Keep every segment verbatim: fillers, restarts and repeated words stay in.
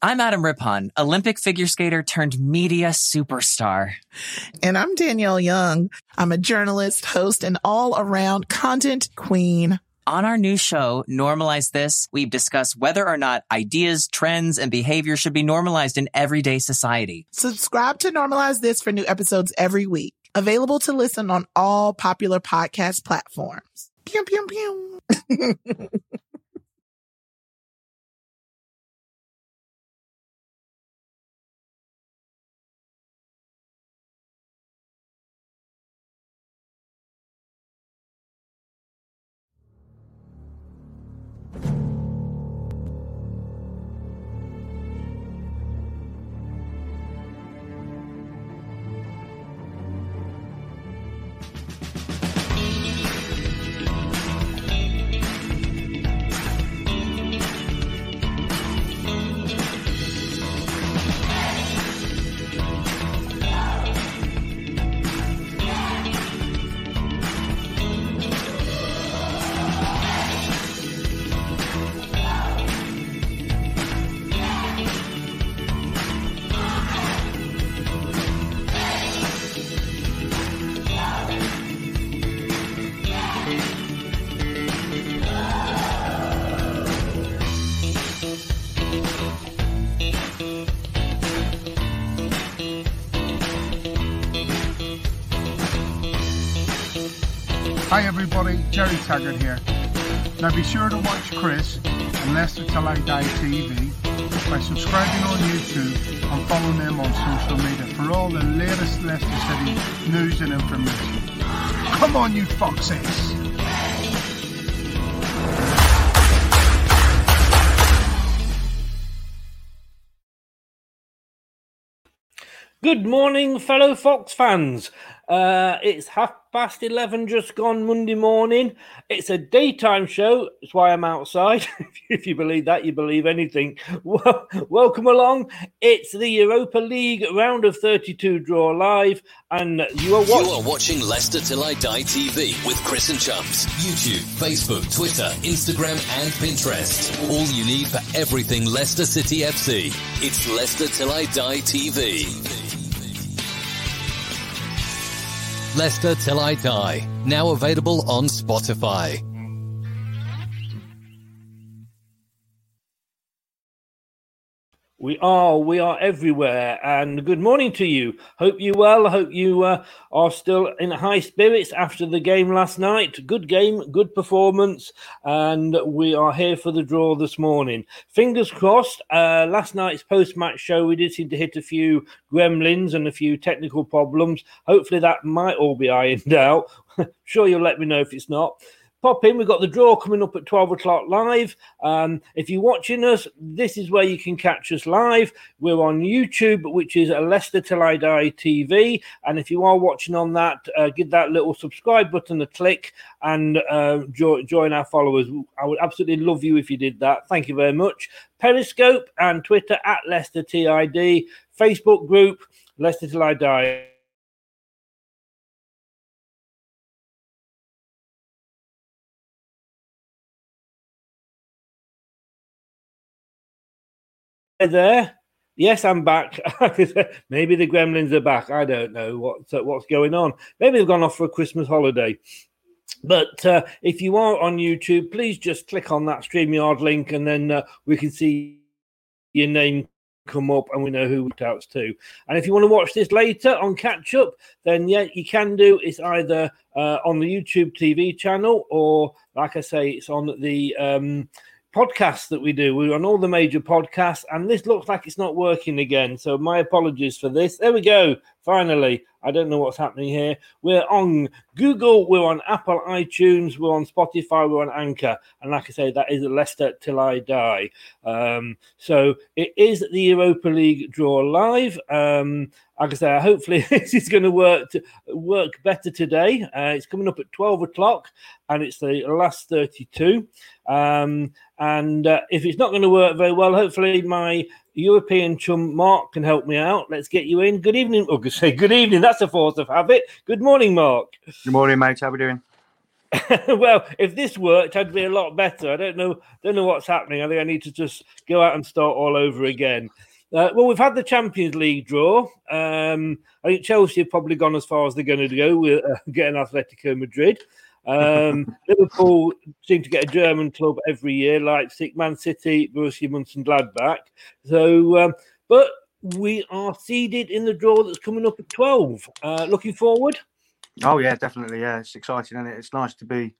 I'm Adam Rippon, Olympic figure skater turned media superstar. And I'm Danielle Young. I'm a journalist, host, and all-around content queen. On our new show, Normalize This, we discuss whether or not ideas, trends, and behavior should be normalized in everyday society. Subscribe to Normalize This for new episodes every week. Available to listen on all popular podcast platforms. Pew, pew, pew. Hi everybody, Jerry Taggart here. Now be sure to watch Chris and Leicester Till I Die T V by subscribing on YouTube and following them on social media for all the latest Leicester City news and information. Come on you foxes! Good morning, fellow Fox fans. Uh, it's half past eleven just gone Monday morning. It's a daytime show. That's why I'm outside. If you believe that, you believe anything. Well, welcome along. It's the Europa League round of thirty-two draw live, and you are watching. You are watching Leicester Till I Die T V with Chris and Chums. YouTube, Facebook, Twitter, Instagram, and Pinterest. All you need for everything Leicester City F C. It's Leicester Till I Die T V. Leicester Till I Die, now available on Spotify. We are, we are everywhere, and good morning to you. Hope you well, hope you uh, are still in high spirits after the game last night. Good game, good performance, and we are here for the draw this morning. Fingers crossed, uh, last night's post-match show, we did seem to hit a few gremlins and a few technical problems. Hopefully that might all be ironed out. Sure you'll let me know if it's not. Pop in. We've got the draw coming up at twelve o'clock live. Um, if you're watching us, this is where you can catch us live. We're on YouTube, which is Leicester Till I Die T V. And if you are watching on that, uh, give that little subscribe button a click and uh, jo- join our followers. I would absolutely love you if you did that. Thank you very much. Periscope and Twitter at Leicester T I D. Facebook group, Leicester Till I Die. They're there. Yes, I'm back. Maybe the gremlins are back. I don't know what uh, what's going on. Maybe they've gone off for a Christmas holiday. But uh, if you are on YouTube, please just click on that StreamYard link, and then uh, we can see your name come up, and we know who it outs to. And if you want to watch this later on catch up, then yeah, you can do. It's either uh, on the YouTube T V channel, or like I say, it's on the um, podcasts that we do. We're on all the major podcasts, and this looks like it's not working again. So my apologies for this. There we go. Finally, I don't know what's happening here. We're on Google, we're on Apple iTunes, we're on Spotify, we're on Anchor. And like I say, that is Leicester Till I Die. Um, so it is the Europa League draw live. Um, like I say, hopefully this is going to work to work better today. Uh, it's coming up at twelve o'clock, and it's the last thirty-two. Um, and uh, if it's not going to work very well, hopefully my European chum Mark can help me out. Let's get you in. Good evening. Oh, say good evening. That's a force of habit. Good morning, Mark. Good morning, mate. How are we doing? Well, if this worked, I'd be a lot better. I don't know. Don't know what's happening. I think I need to just go out and start all over again. Uh, well, we've had the Champions League draw. Um, I think Chelsea have probably gone as far as they're going to go with uh, getting Atletico Madrid. um, Liverpool seem to get a German club every year, Leipzig, Man City, Borussia Mönchengladbach. So, um, but we are seeded in the draw that's coming up at twelve. Uh, looking forward? Oh yeah, definitely. Yeah, it's exciting, isn't it? It's nice to be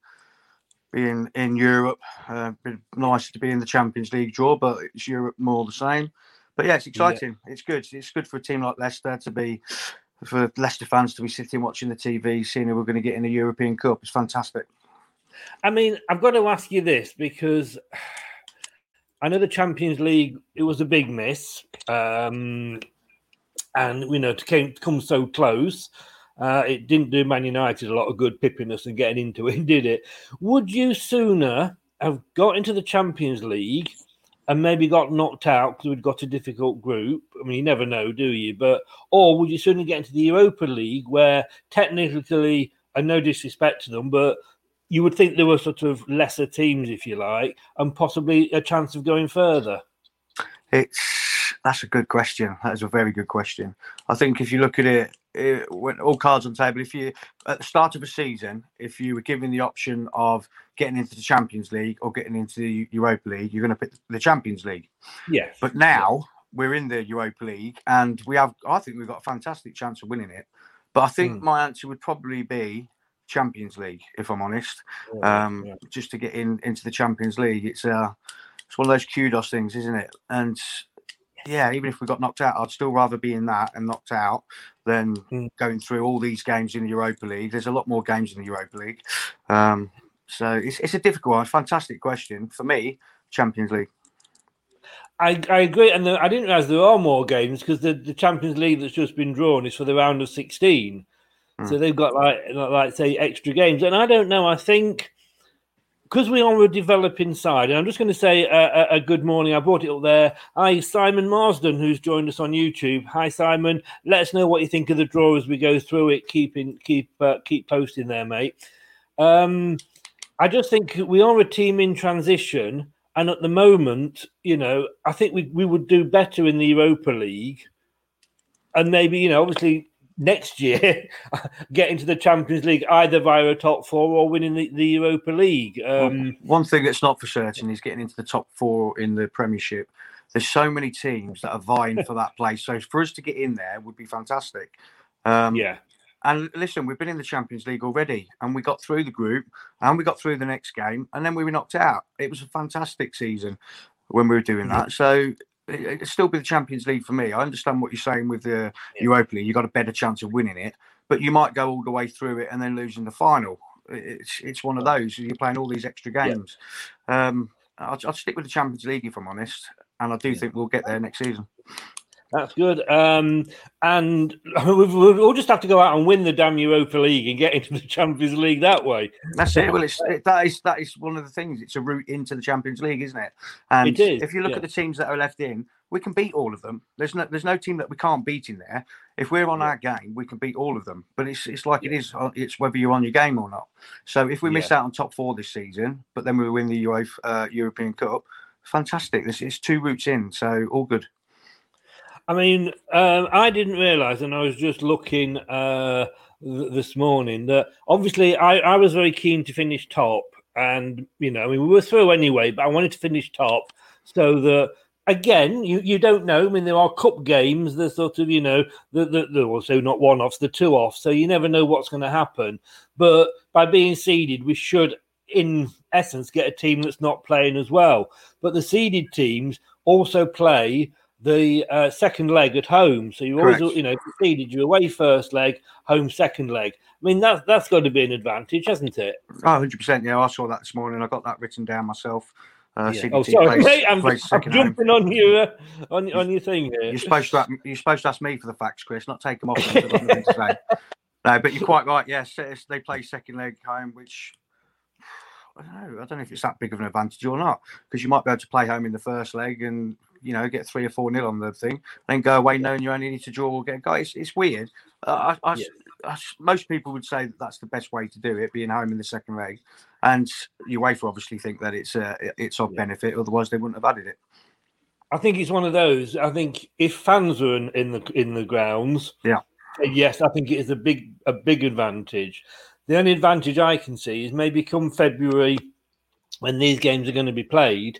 being in Europe. Uh, nice to be in the Champions League draw, but it's Europe more the same. But yeah, it's exciting. Yeah. It's good. It's good for a team like Leicester to be. For Leicester fans to be sitting watching the T V, seeing who we're going to get in the European Cup. It's fantastic. I mean, I've got to ask you this, because I know the Champions League, it was a big miss. Um, and, you know, to, came, to come so close, uh, it didn't do Man United a lot of good pipping us and getting into it, did it? Would you sooner have got into the Champions League and maybe got knocked out because we'd got a difficult group? I mean, you never know, do you? But or would you suddenly get into the Europa League, where technically, and no disrespect to them, but you would think there were sort of lesser teams, if you like, and possibly a chance of going further? It's that's a good question. That is a very good question. I think if you look at it, it when all cards on the table, if you at the start of a season, if you were given the option of getting into the Champions League or getting into the Europa League, you're going to pick the Champions League. Yes. But now yes. we're in the Europa League, and we have, I think we've got a fantastic chance of winning it. But I think mm. my answer would probably be Champions League, if I'm honest, yeah, um, yeah. just to get in into the Champions League. It's uh, it's one of those kudos things, isn't it? And yeah, even if we got knocked out, I'd still rather be in that and knocked out than mm. going through all these games in the Europa League. There's a lot more games in the Europa League. Um So it's it's a difficult one. Fantastic question. For me, Champions League. I, I agree. And the, I didn't realise there are more games, because the, the Champions League that's just been drawn is for the round of sixteen. Mm. So they've got, like, like say, extra games. And I don't know, I think, because we are a developing side, and I'm just going to say a, a, a good morning. I brought it up there. Hi, Simon Marsden, who's joined us on YouTube. Hi, Simon. Let us know what you think of the draw as we go through it. Keep, in, keep, uh, keep posting there, mate. Um... I just think we are a team in transition, and at the moment, you know, I think we, we would do better in the Europa League, and maybe, you know, obviously next year get into the Champions League either via a top four or winning the, the Europa League. Um, One thing that's not for certain is getting into the top four in the Premiership. There's so many teams that are vying for that place, so for us to get in there would be fantastic. Um, yeah. And listen, we've been in the Champions League already, and we got through the group, and we got through the next game, and then we were knocked out. It was a fantastic season when we were doing that. So it'll still be the Champions League for me. I understand what you're saying with the yeah. Europa League. You've got a better chance of winning it, but you might go all the way through it and then losing the final. It's it's one of those. You're playing all these extra games. Yeah. Um, I'll, I'll stick with the Champions League if I'm honest, and I do yeah. think we'll get there next season. That's good. Um, and we'll just have to go out and win the damn Europa League and get into the Champions League that way. That's it. Well, it's, it, that is that is one of the things. It's a route into the Champions League, isn't it? And it is, if you look yeah. at the teams that are left in, we can beat all of them. There's no there's no team that we can't beat in there. If we're on yeah. our game, we can beat all of them. But it's it's like yeah. it is. It's whether you're on your game or not. So if we yeah. miss out on top four this season, but then we win the UEFA, uh, European Cup, fantastic. This is two routes in, so all good. I mean, um, I didn't realise, and I was just looking uh, th- this morning, that obviously I, I was very keen to finish top. And, you know, I mean, we were through anyway, but I wanted to finish top so that, again, you, you don't know. I mean, there are cup games. There's sort of, you know, the, the, they're also not one-offs, they're two-offs. So you never know what's going to happen. But by being seeded, we should, in essence, get a team that's not playing as well. But the seeded teams also play the uh, second leg at home. So you always, you know, seeded, you away first leg, home second leg. I mean, that, that's got to be an advantage, hasn't it? Oh, one hundred percent. Yeah, I saw that this morning. I got that written down myself. Uh, yeah. Oh, sorry, plays, mate, I'm, I'm jumping home. on your uh, on, on your thing here. You're supposed to you're supposed to ask me for the facts, Chris, not take them off. Them today. No, but you're quite right. Yes, they play second leg home, which I don't know. I don't know if it's that big of an advantage or not, because you might be able to play home in the first leg and, you know, get three or four nil on the thing, then go away knowing you only need to draw or get a guy. It's, it's weird. Uh, I, I, yeah. I, most people would say that that's the best way to do it, being home in the second leg. And UEFA obviously think that it's uh, it's of yeah. benefit, otherwise they wouldn't have added it. I think it's one of those. I think if fans are in, in the in the grounds, yeah, yes, I think it is a big a big advantage. The only advantage I can see is maybe come February, when these games are going to be played,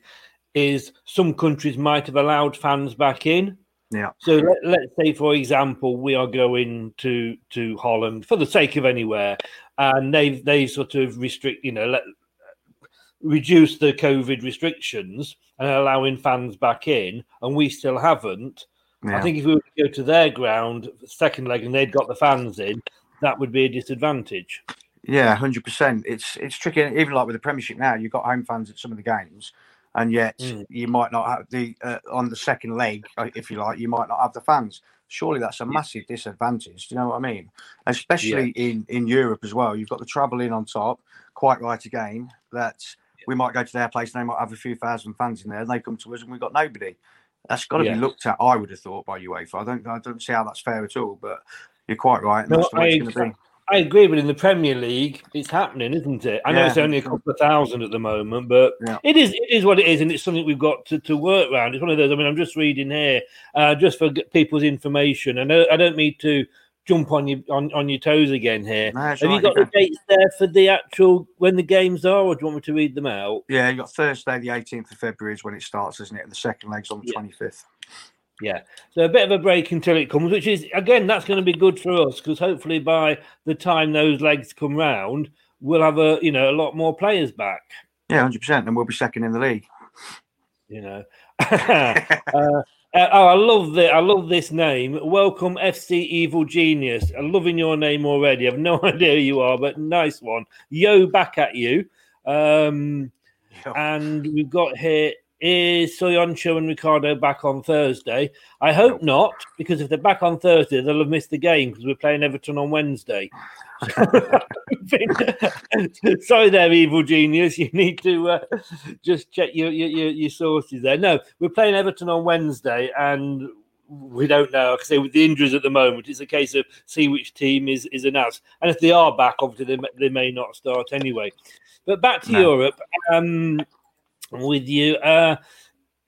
is some countries might have allowed fans back in. Yeah. So let, let's say, for example, we are going to, to Holland for the sake of anywhere, and they they sort of restrict, you know, let, reduce the COVID restrictions and allowing fans back in, and we still haven't. Yeah. I think if we were to go to their ground, second leg, and they'd got the fans in, that would be a disadvantage. Yeah, one hundred percent. It's, it's tricky, even like with the Premiership now, you've got home fans at some of the games. And yet, mm. you might not have the uh, on the second leg, if you like, you might not have the fans. Surely that's a massive disadvantage. Do you know what I mean? Especially yeah. in, in Europe as well. You've got the travel in on top. Quite right again. That yeah. we might go to their place and they might have a few thousand fans in there, and they come to us and we've got nobody. That's got to yeah. be looked at. I would have thought, by UEFA. I don't I don't see how that's fair at all. But you're quite right. And no, that's the way I, it's going to be. I agree, but in the Premier League, it's happening, isn't it? I know yeah. it's only a couple of thousand at the moment, but yeah. it is it is what it is, and it's something we've got to, to work around. It's one of those. I mean, I'm just reading here, uh, just for people's information. I know I don't mean to jump on your on, on your toes again here. No, Have right, you got yeah. the dates there for the actual when the games are, or do you want me to read them out? Yeah, you got Thursday, the eighteenth of February is when it starts, isn't it? And the second leg's on the yeah. twenty-fifth. Yeah, so a bit of a break until it comes, which is, again, that's going to be good for us, because hopefully by the time those legs come round, we'll have a you know a lot more players back. Yeah, one hundred percent, and we'll be second in the league. You know, uh, uh, oh, I love the I love this name. Welcome, F C Evil Genius. I'm loving your name already. I've no idea who you are, but nice one. Yo, back at you. Um, yeah. And we've got here. Is Soyuncu and Ricardo back on Thursday? I hope not, because if they're back on Thursday, they'll have missed the game because we're playing Everton on Wednesday. Sorry there, Evil Genius. You need to uh, just check your, your your sources there. No, we're playing Everton on Wednesday, and we don't know. Like I say, with the injuries at the moment, it's a case of see which team is, is announced. And if they are back, obviously, they, they may not start anyway. But back to no. Europe. Um, with you uh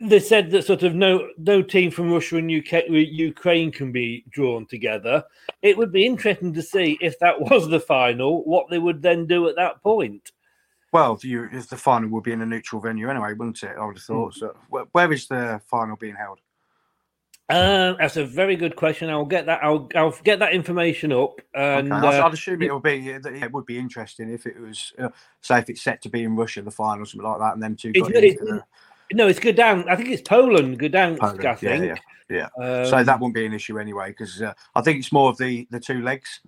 they said that sort of no no team from Russia and U K Ukraine can be drawn together. It would be interesting to see if that was the final, what they would then do at that point. Well, you, if the final would be in a neutral venue anyway, wouldn't it? I would have thought. Mm. So where, where is the final being held? Um, that's a very good question. I'll get that. I'll I'll get that information up. And okay. I'd, uh, I'd assume it would be. It would be interesting if it was. Uh, say if it's set to be in Russia, the final, something like that, and then two. It's, got it's, the... No, it's Gdańsk. I think it's Poland. Gdańsk. Poland. I think. Yeah, yeah. yeah. Um, so that wouldn't be an issue anyway, because uh, I think it's more of the, the two legs.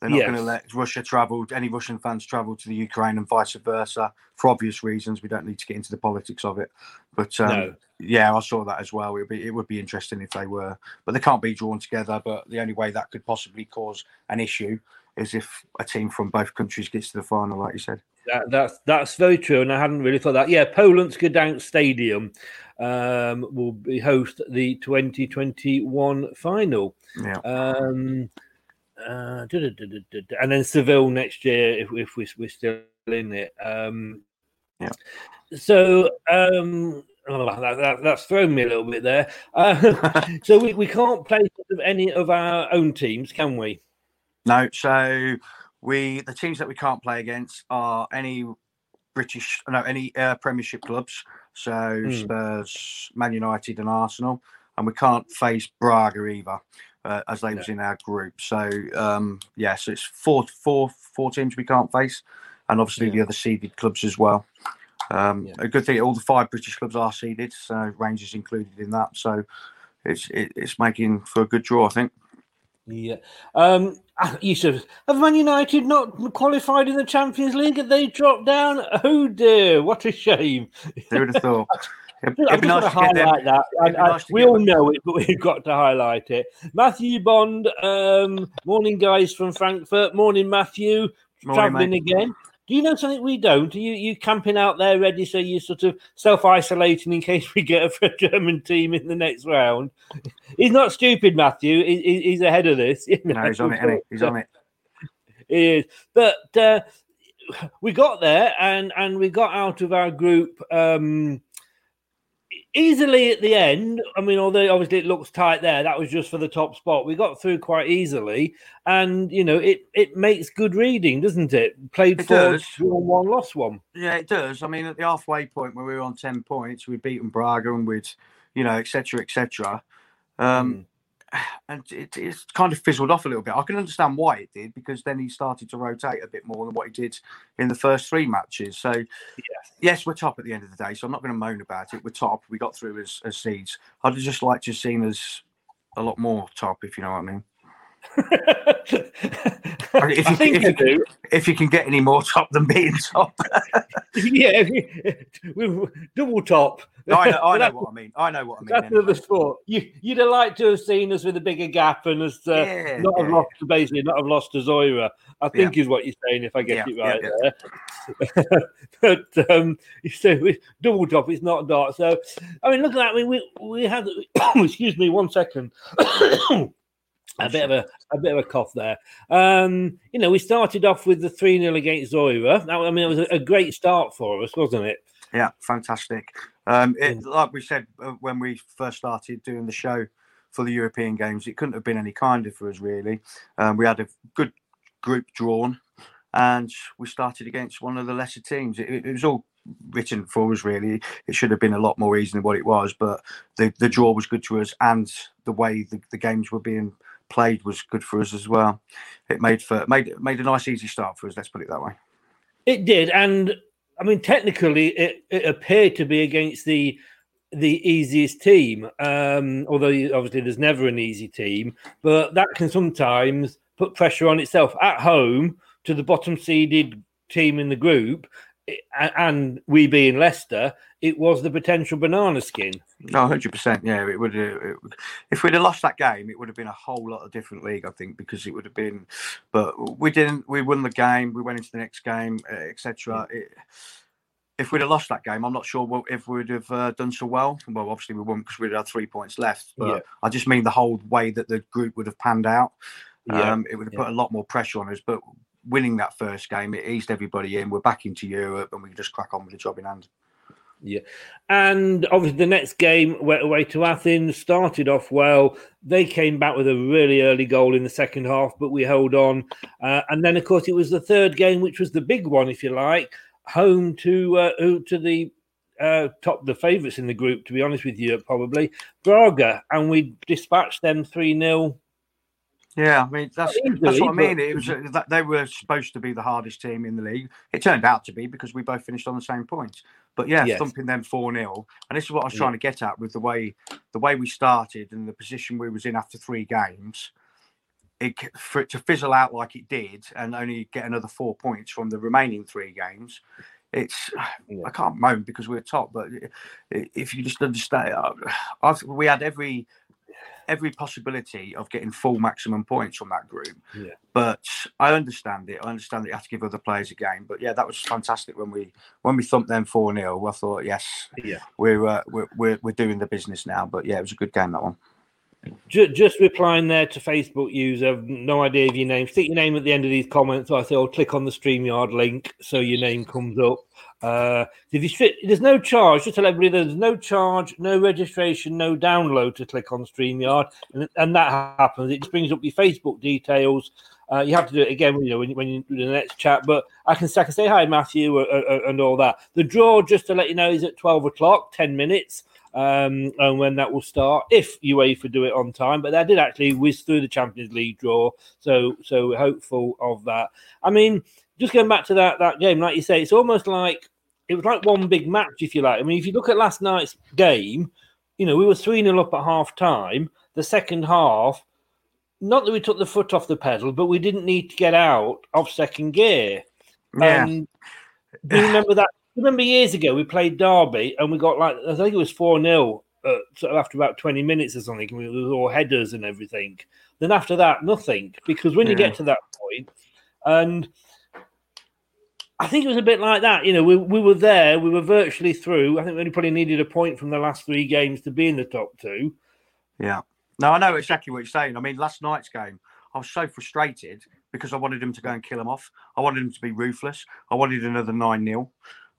They're not yes. going to let Russia travel. Any Russian fans travel to the Ukraine and vice versa for obvious reasons. We don't need to get into the politics of it, but um, no. yeah, I saw that as well. It would be it would be interesting if they were, but they can't be drawn together. But the only way that could possibly cause an issue is if a team from both countries gets to the final, like you said. That, that's that's very true, and I hadn't really thought that. Yeah, Poland's Gdańsk Stadium um, will be host the twenty twenty-one final. Yeah. Um, Uh, da, da, da, da, da. And then Seville next year if, if we, we're still in it. Um, yeah. So um, Oh, that, that, that's thrown me a little bit there. Uh, so we, we can't play any of our own teams, can we? No. So we the teams that we can't play against are any British, no, any uh, Premiership clubs. So mm. Spurs, Man United, and Arsenal, and we can't face Braga either, uh, as they no. was in our group. So um, yeah, so it's four, four, four teams we can't face, and obviously yeah. the other seeded clubs as well. Um, yeah. A good thing, all the five British clubs are seeded, so Rangers included in that. So it's it, it's making for a good draw, I think. Yeah. Um, you said, have Man United not qualified in the Champions League? Have they dropped down? Oh dear, what a shame. Who would have thought? It'd, it'd I've nice got to highlight that. I, I, nice to we all them. know it, but we've got to highlight it. Matthew Bond, um, morning guys from Frankfurt. Morning, Matthew. Travelling again. Do you know something we don't? Are you, you camping out there ready, so you're sort of self-isolating in case we get a German team in the next round? He's not stupid, Matthew. He, he's ahead of this. You know? No, he's on it, isn't he? He's on it. He is. But uh, we got there and, and we got out of our group um, easily at the end. I mean, although obviously it looks tight there, that was just for the top spot. We got through quite easily, and you know, it, it makes good reading, doesn't it? Played four, drawn one, lost one. Yeah, it does. I mean, at the halfway point where we were on ten points, we'd beaten Braga and we'd, you know, et cetera, et cetera. Um, mm. And it, it's kind of fizzled off a little bit. I can understand why it did, because then he started to rotate a bit more than what he did in the first three matches. So, yeah. Yes, we're top at the end of the day, so I'm not going to moan about it. We're top. We got through as, as seeds. I'd have just liked to have seen us a lot more top, if you know what I mean. if, you, I think if, you, do. if you can get any more top than being top. Yeah, we double top. I know, I know what I mean. I know what I mean. That's another anyway. sport. You, you'd have liked to have seen us with a bigger gap and us uh, yeah, not yeah. have lost, basically not have lost to Zorya, I think yeah. is what you're saying, if I get yeah, it right yeah, yeah. there. But um, you say double top, it's not dark. So, I mean, look at that. I mean, we we had. excuse me, one second. A bit of a, a bit of a cough there. Um, you know, we started off with the three nil against Zorya. That, I mean, it was a great start for us, wasn't it? Yeah, fantastic. Um, it, like we said uh, when we first started doing the show for the European Games, it couldn't have been any kinder for us, really. Um, we had a good group drawn, and we started against one of the lesser teams. It, it, it was all written for us, really. It should have been a lot more easy than what it was, but the, the draw was good to us, and the way the, the games were being played was good for us as well. It made for made made a nice easy start for us, let's put it that way. It did, and I mean technically it, it appeared to be against the the easiest team. Um, although obviously there's never an easy team, but that can sometimes put pressure on itself at home to the bottom seeded team in the group. And we being Leicester, it was the potential banana skin. No, one hundred percent. Yeah, it would, it would. If we'd have lost that game, it would have been a whole lot of different league, I think, because it would have been. But we didn't. We won the game. We went into the next game, et cetera. If we'd have lost that game, I'm not sure if we'd have uh, done so well. Well, obviously we wouldn't, because we'd have had three points left. But yeah. I just mean the whole way that the group would have panned out. Yeah. Um, it would have put yeah. a lot more pressure on us, but. Winning that first game, it eased everybody in. We're back into Europe, and we can just crack on with the job in hand. Yeah, and obviously the next game went away to Athens. Started off well. They came back with a really early goal in the second half, but we held on. Uh, and then, of course, it was the third game, which was the big one, if you like, home to uh, to the uh, top, the favourites in the group. To be honest with you, probably Braga, and we dispatched them three nil. Yeah, I mean that's easily, that's what I mean. But... It was that they were supposed to be the hardest team in the league. It turned out to be, because we both finished on the same points. But yeah, yes. thumping them four nil, and this is what I was trying yeah. to get at with the way the way we started and the position we was in after three games. It for it to fizzle out like it did, and only get another four points from the remaining three games. It's yeah. I can't moan because we're top, but if you just understand, I've, we had every. every possibility of getting full maximum points from that group. Yeah. But I understand it. I understand that you have to give other players a game. But yeah, that was fantastic when we when we thumped them four nil. I thought, yes, yeah. we're, uh, we're we're we're doing the business now. But yeah, it was a good game, that one. Just, just replying there to Facebook user, no idea of your name. Stick your name at the end of these comments. I say, I'll click on the StreamYard link so your name comes up. Uh, if you st- there's no charge, just to let everybody know, there's no charge, no registration, no download to click on StreamYard, and, and that happens. It just brings up your Facebook details. Uh, you have to do it again, you know, when, when you do the next chat. But I can, I can say hi, Matthew, uh, uh, and all that. The draw, just to let you know, is at twelve o'clock, ten minutes, um, and when that will start, if UEFA do it on time. But that did actually whiz through the Champions League draw, so so we're hopeful of that. I mean, just going back to that that game, like you say, it's almost like it was like one big match, if you like. I mean, if you look at last night's game, you know, we were three nil up at half-time. The second half, not that we took the foot off the pedal, but we didn't need to get out of second gear. Yeah. And do you remember that? Remember years ago, we played Derby and we got like, I think it was four nil uh, sort of after about twenty minutes or something. And it was all headers and everything. Then after that, nothing. Because when yeah. you get to that point, and I think it was a bit like that. You know, we, we were there. We were virtually through. I think we only probably needed a point from the last three games to be in the top two. Yeah. No, I know exactly what you're saying. I mean, last night's game, I was so frustrated because I wanted him to go and kill him off. I wanted him to be ruthless. I wanted another nine nil.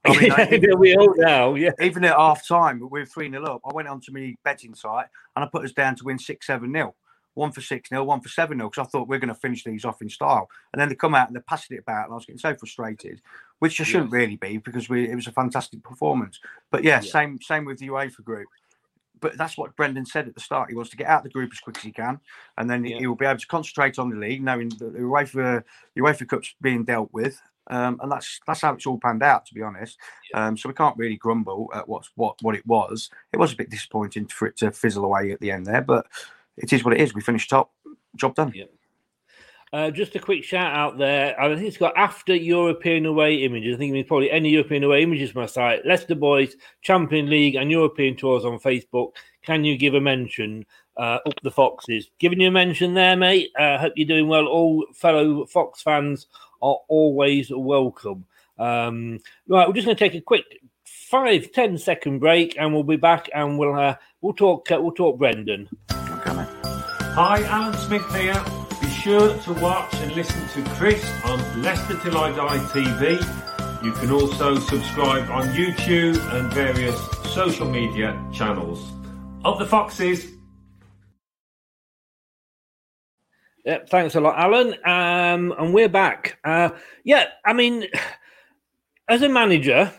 I mean, yeah, even, we all now, yeah. Even at half-time, we were three nil up. I went onto my betting site and I put us down to win six seven nil. One for six nil, one for seven nil, because I thought we we're going to finish these off in style. And then they come out and they're passing it about, and I was getting so frustrated, which I shouldn't yes. really be, because we, it was a fantastic performance. But yeah, yeah, same same with the UEFA group. But that's what Brendan said at the start. He wants to get out of the group as quick as he can, and then yeah. he will be able to concentrate on the league, knowing that the UEFA, the UEFA Cup's being dealt with. Um, and that's that's how it's all panned out, to be honest. Yeah. Um, so we can't really grumble at what's, what what it was. It was a bit disappointing for it to fizzle away at the end there, but it is what it is. We finished top. Job done. Yeah. Uh, just a quick shout out there. I think it's got after European away images. I think it's probably any European away images from my site. Leicester Boys, Champion League and European Tours on Facebook. Can you give a mention? Uh, up the Foxes. Giving you a mention there, mate. Uh, hope you're doing well. All fellow Fox fans are always welcome. Um, right, we're just going to take a quick five, ten second break and we'll be back and we'll uh, we'll talk uh, we'll talk Brendan. Hi, Alan Smith here. Be sure to watch and listen to Chris on Leicester Till I Die T V. You can also subscribe on YouTube and various social media channels. Up the Foxes. Yep, thanks a lot, Alan. Um, and we're back. Uh, yeah, I mean, as a manager,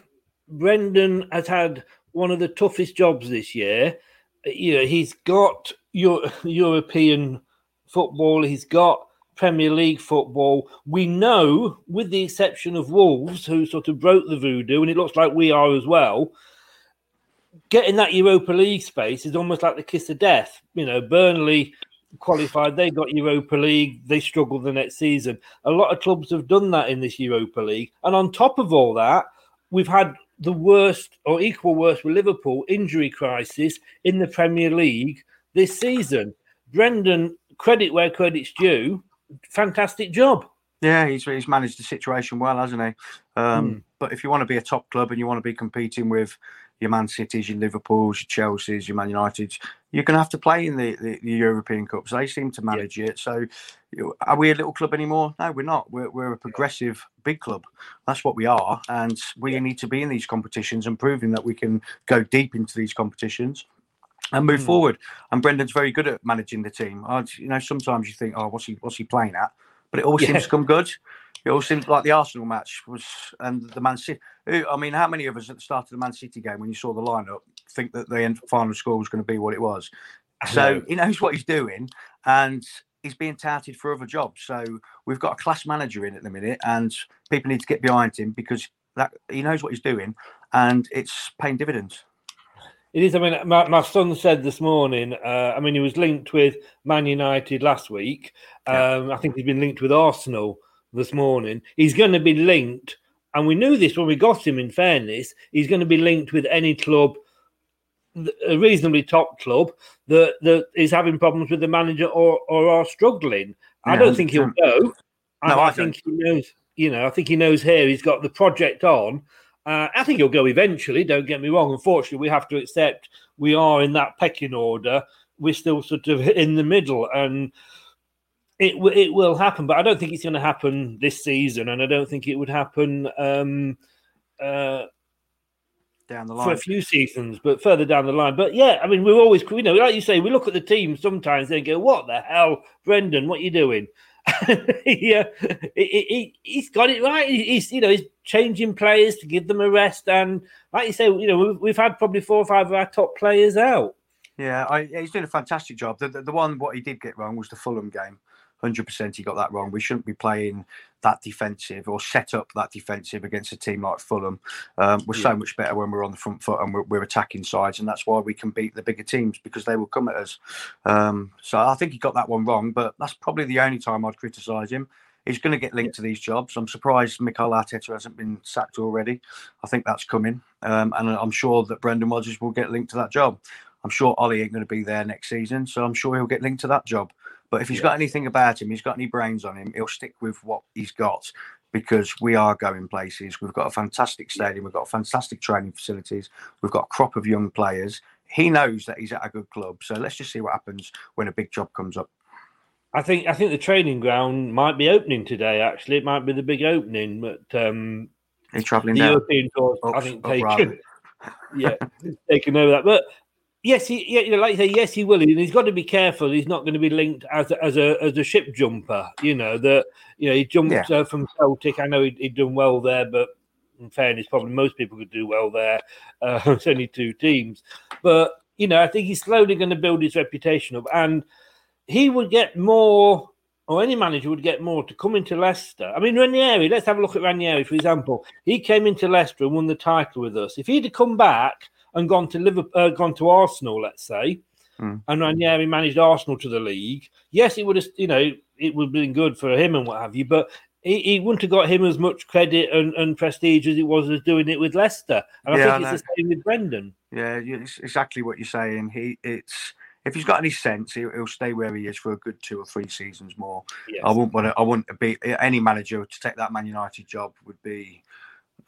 Brendan has had one of the toughest jobs this year. You know, he's got Euro- European football. He's got Premier League football. We know, with the exception of Wolves, who sort of broke the voodoo, and it looks like we are as well, getting that Europa League space is almost like the kiss of death. You know, Burnley qualified. They got Europa League. They struggled the next season. A lot of clubs have done that in this Europa League. And on top of all that, we've had the worst or equal worst with Liverpool injury crisis in the Premier League this season. Brendan, credit where credit's due, fantastic job. Yeah, he's, he's managed the situation well, hasn't he? Um, mm. But if you want to be a top club and you want to be competing with your Man Cities, your Liverpools, your Chelseas, your Man Uniteds, you're going to have to play in the, the, the European Cups. They seem to manage yeah. it. So are we a little club anymore? No, we're not. We're, we're a progressive big club. That's what we are. And we yeah. need to be in these competitions and proving that we can go deep into these competitions and move mm. forward. And Brendan's very good at managing the team. I, you know, sometimes you think, oh, what's he, what's he playing at? But it always yeah. seems to come good. It all seems like the Arsenal match was, and the Man City. I mean, how many of us at the start of the Man City game, when you saw the lineup, think that the end final score was going to be what it was? So know. he knows what he's doing, and he's being touted for other jobs. So we've got a class manager in at the minute, and people need to get behind him because that he knows what he's doing, and it's paying dividends. It is. I mean, my, my son said this morning, uh, I mean, he was linked with Man United last week. Um, yeah. I think he's been linked with Arsenal this morning. He's going to be linked, and we knew this when we got him, in fairness, he's going to be linked with any club, a reasonably top club, that, that is having problems with the manager or, or are struggling. Yeah, I don't think he'll go. No, I, I think he knows, you know, I think he knows here he's got the project on. Uh, I think he'll go eventually, don't get me wrong. Unfortunately, we have to accept we are in that pecking order. We're still sort of in the middle, and it, w- it will happen. But I don't think it's going to happen this season, and I don't think it would happen um, uh, down the line for a few seasons, but further down the line. But yeah, I mean, we're always, you know, like you say, we look at the team sometimes and go, "What the hell, Brendan? What are you doing?" Yeah, he, he, he's got it right. He's, you know, he's changing players to give them a rest. And like you say, you know, we've, we've had probably four or five of our top players out. Yeah, I, he's doing a fantastic job. The, the, the one, what he did get wrong was the Fulham game. one hundred percent he got that wrong. We shouldn't be playing that defensive or set up that defensive against a team like Fulham. Um, we're yeah. so much better when we're on the front foot and we're, we're attacking sides, and that's why we can beat the bigger teams, because they will come at us. Um, so I think he got that one wrong, but that's probably the only time I'd criticise him. He's going to get linked to these jobs. I'm surprised Mikel Arteta hasn't been sacked already. I think that's coming, um, and I'm sure that Brendan Rodgers will get linked to that job. I'm sure Ollie ain't going to be there next season, so I'm sure he'll get linked to that job. But if he's yeah. got anything about him, he's got any brains on him, he'll stick with what he's got, because we are going places. We've got a fantastic stadium. We've got fantastic training facilities. We've got a crop of young players. He knows that he's at a good club. So let's just see what happens when a big job comes up. I think I think the training ground might be opening today, actually. It might be the big opening. But um, he's travelling down. European tours, Oops, I think, taken, yeah, taking over that. But... Yes, he, yeah, you know, like you say, yes, he will, and he's got to be careful. He's not going to be linked as a, as a as a ship jumper. You know that you know he jumped yeah. uh, from Celtic. I know he'd, he'd done well there, but in fairness, probably most people could do well there. Uh, it's only two teams, but you know, I think he's slowly going to build his reputation up, and he would get more, or any manager would get more to come into Leicester. I mean, Ranieri. Let's have a look at Ranieri, for example. He came into Leicester and won the title with us. If he'd have come back and gone to Liverpool, uh, gone to Arsenal, let's say, mm. and Ranieri managed Arsenal to the league. Yes, it would have, you know, it would have been good for him and what have you, but he, he wouldn't have got him as much credit and, and prestige as it was as doing it with Leicester. And yeah, I think I it's the same with Brendan. Yeah, it's exactly what you're saying. He, it's if he's got any sense, he'll, he'll stay where he is for a good two or three seasons more. Yes. I wouldn't want to. I wouldn't be any manager to take that Man United job would be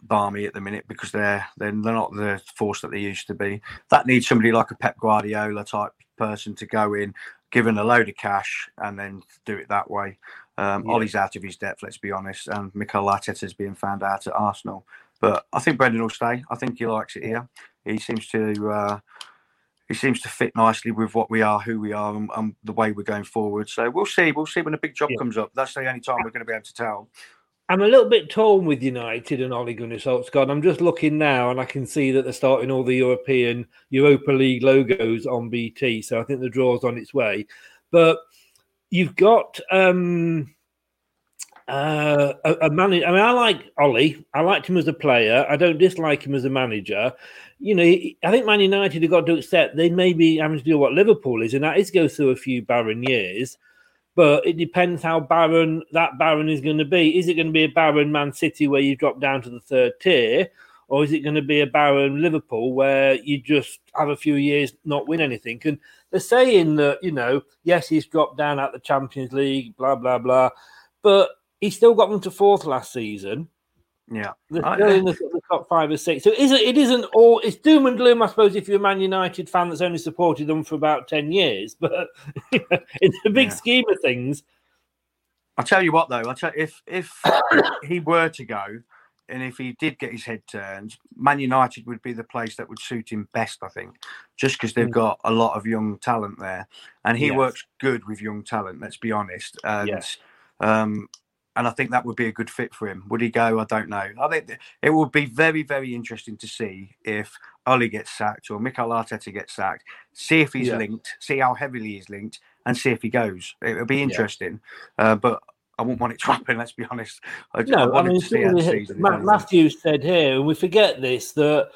balmy at the minute, because they're they're not the force that they used to be. That needs somebody like a Pep Guardiola type person to go in, given a load of cash, and then do it that way. Um, yeah. Ollie's out of his depth, let's be honest, and Mikel Arteta's being found out at Arsenal. But I think Brendan will stay. I think he likes it here. He seems to uh, he seems to fit nicely with what we are, who we are, and, and the way we're going forward. So we'll see. We'll see when a big job yeah. comes up. That's the only time we're going to be able to tell. I'm a little bit torn with United and Ole Gunnar Solskjaer. I'm just looking now and I can see that they're starting all the European Europa League logos on B T. So I think the draw's on its way. But you've got um, uh, a, a manager. I mean, I like Ole. I liked him as a player. I don't dislike him as a manager. You know, I think Man United have got to accept they may be having to do what Liverpool is, and that is go through a few barren years. But it depends how barren that barren is going to be. Is it going to be a barren Man City where you drop down to the third tier? Or is it going to be a barren Liverpool where you just have a few years not win anything? And they're saying that, you know, yes, he's dropped down at the Champions League, blah, blah, blah. But he still got them to fourth last season. Yeah. They're still in the, the top five or six. So it isn't, it isn't all, it's doom and gloom, I suppose, if you're a Man United fan that's only supported them for about ten years. But you know, in the big yeah. scheme of things. I'll tell you what, though, I'll tell you, if, if he were to go and if he did get his head turned, Man United would be the place that would suit him best, I think, just because they've mm. got a lot of young talent there. And he yes. works good with young talent, let's be honest. And, yes. um, And I think that would be a good fit for him. Would he go? I don't know. I think it would be very, very interesting to see if Ole gets sacked or Mikel Arteta gets sacked, see if he's yeah. linked, see how heavily he's linked, and see if he goes. It would be interesting. Yeah. Uh, but I wouldn't want it to happen, let's be honest. I, no, I, I mean, to see the season, Matt, Matthews said here, and we forget this, that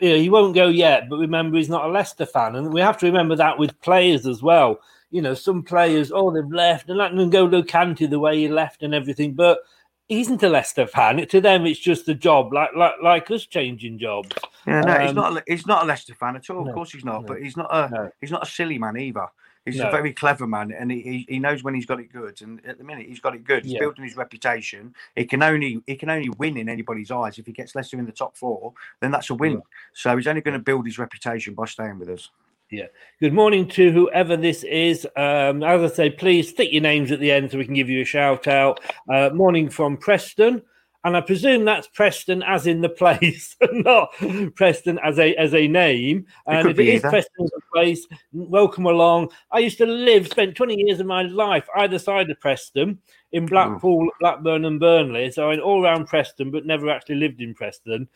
you know, he won't go yet, but remember, he's not a Leicester fan. And we have to remember that with players as well. You know, some players, oh, they've left, and that N'Golo Kante, the way he left and everything, but he isn't a Leicester fan. To them, it's just a job, like like, like us changing jobs. Yeah, no, um, he's not. A, he's not a Leicester fan at all. No, of course, he's not. No, but he's not a no. he's not a silly man either. He's no. a very clever man, and he, he he knows when he's got it good. And at the minute, he's got it good. He's yeah. building his reputation. He can only he can only win in anybody's eyes. If he gets Leicester in the top four, then that's a win. Yeah. So he's only going to build his reputation by staying with us. Yeah. Good morning to whoever this is. Um, as I say, please stick your names at the end so we can give you a shout out. Uh, morning from Preston. And I presume that's Preston as in the place, not Preston as a as a name. And if it is Preston as a place, welcome along. I used to live, spent twenty years of my life either side of Preston in Blackpool, Blackburn and Burnley. So I'm all around Preston, but never actually lived in Preston.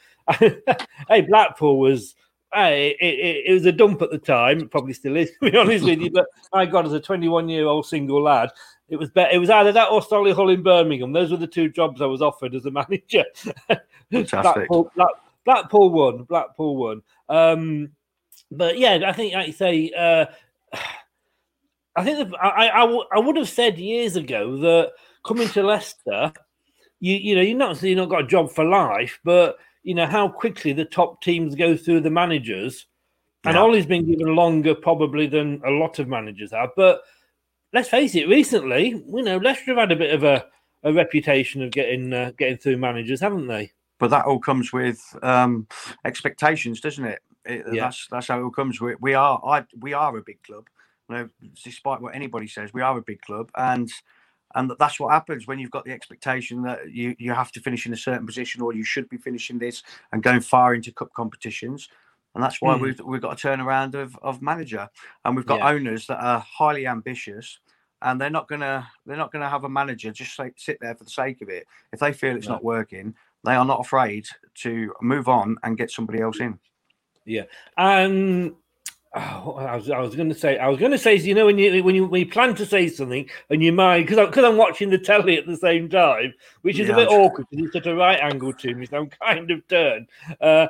Hey, Blackpool was... Hey, it, it, it was a dump at the time. It probably still is, to be honest with you. But my God, as a twenty-one-year-old single lad, it was better. It was either that or Solihull in Birmingham. Those were the two jobs I was offered as a manager. Fantastic. Blackpool, Black, Blackpool won. Blackpool won. Um, but yeah, I think, like you say, uh, I think the, I, I, w- I would have said years ago that coming to Leicester, you you know, you're not you're not got a job for life, but you know, how quickly the top teams go through the managers. And yeah. Ole's been given longer probably than a lot of managers have. But let's face it, recently, you know, Leicester have had a bit of a, a reputation of getting uh, getting through managers, haven't they? But that all comes with um, expectations, doesn't it? it yeah. That's that's how it all comes. We, we, are, I, we are a big club. You know, despite what anybody says, we are a big club. And... And that's what happens when you've got the expectation that you, you have to finish in a certain position or you should be finishing this and going far into cup competitions. And that's why mm. we've we've got a turnaround of, of manager. And we've got yeah. owners that are highly ambitious and they're not gonna they're not gonna have a manager just say, sit there for the sake of it. If they feel it's no. not working, they are not afraid to move on and get somebody else in. Yeah. Um Oh, I was, I was going to say, I was going to say, you know, when you when you when you plan to say something and your mind, because because I'm watching the telly at the same time, which is yeah. a bit awkward because it's at a right angle to me, so I'm kind of turned. Uh,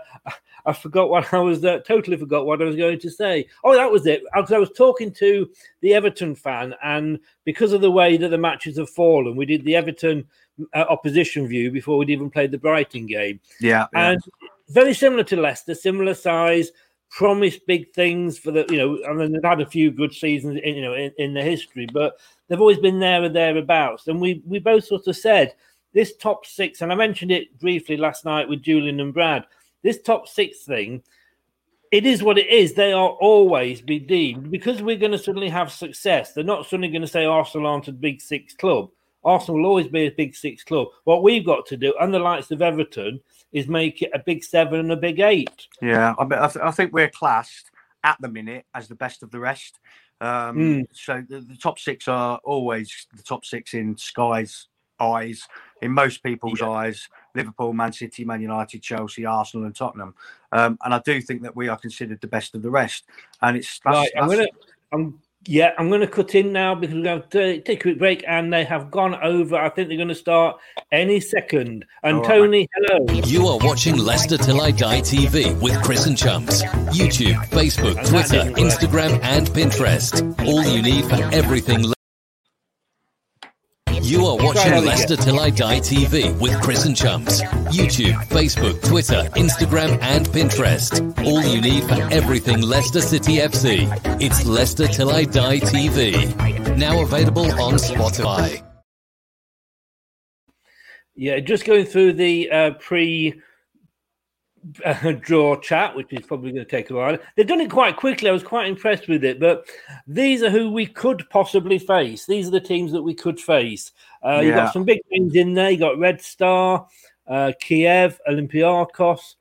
I forgot what I was uh, totally forgot what I was going to say. Oh, that was it. Because I, I was talking to the Everton fan, and because of the way that the matches have fallen, we did the Everton uh, opposition view before we'd even played the Brighton game. Yeah, yeah. And very similar to Leicester, similar size. Promised big things for the, you know, I mean, they've had a few good seasons, in, you know, in, in the history, but they've always been there or thereabouts. And we we both sort of said this top six, and I mentioned it briefly last night with Julian and Brad. This top six thing, it is what it is. They are always be deemed because we're going to suddenly have success. They're not suddenly going to say Arsenal aren't a big six club. Arsenal will always be a big six club. What we've got to do, and the likes of Everton, is make it a big seven and a big eight. Yeah, I, mean, I, th- I think we're classed at the minute as the best of the rest. Um, mm. So the, the top six are always the top six in Sky's eyes, in most people's yeah. eyes, Liverpool, Man City, Man United, Chelsea, Arsenal and Tottenham. Um, and I do think that we are considered the best of the rest. And it's... That's, right, I'm going to... Yeah, I'm going to cut in now because we're going to take a quick break and they have gone over. I think they're going to start any second. And right. Tony, hello. You are watching Leicester Till I Die T V with Chris and Chums. YouTube, Facebook, and Twitter, Instagram and Pinterest. All you need for everything. You are watching Leicester Till I Die T V with Chris and Chums. YouTube, Facebook, Twitter, Instagram and Pinterest. All you need for everything Leicester City F C. It's Leicester Till I Die T V. Now available on Spotify. Yeah, just going through the uh, pre... Uh, draw chat, which is probably going to take a while. They've done it quite quickly. I was quite impressed with it. But these are who we could possibly face. These are the teams that we could face. Uh, yeah. You've got some big names in there. You've got Red Star, uh, Kiev, Olympiakos,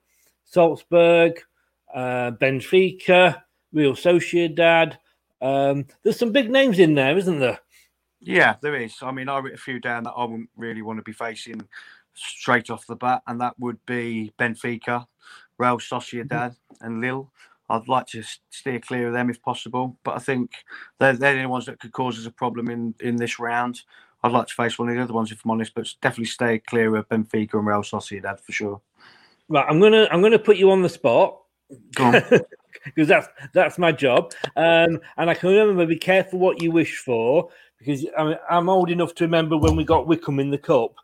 Salzburg, uh, Benfica, Real Sociedad. Um, there's some big names in there, isn't there? Yeah, there is. I mean, I wrote a few down that I wouldn't really want to be facing straight off the bat, and that would be Benfica, Real Sociedad and Lille. I'd like to steer clear of them if possible, but I think they're, they're the ones that could cause us a problem in, in this round. I'd like to face one of the other ones if I'm honest, but definitely stay clear of Benfica and Real Sociedad for sure. Right, I'm gonna I'm gonna put you on the spot because that's that's my job, um, and I can remember be careful what you wish for because I mean, I'm old enough to remember when we got Wickham in the cup.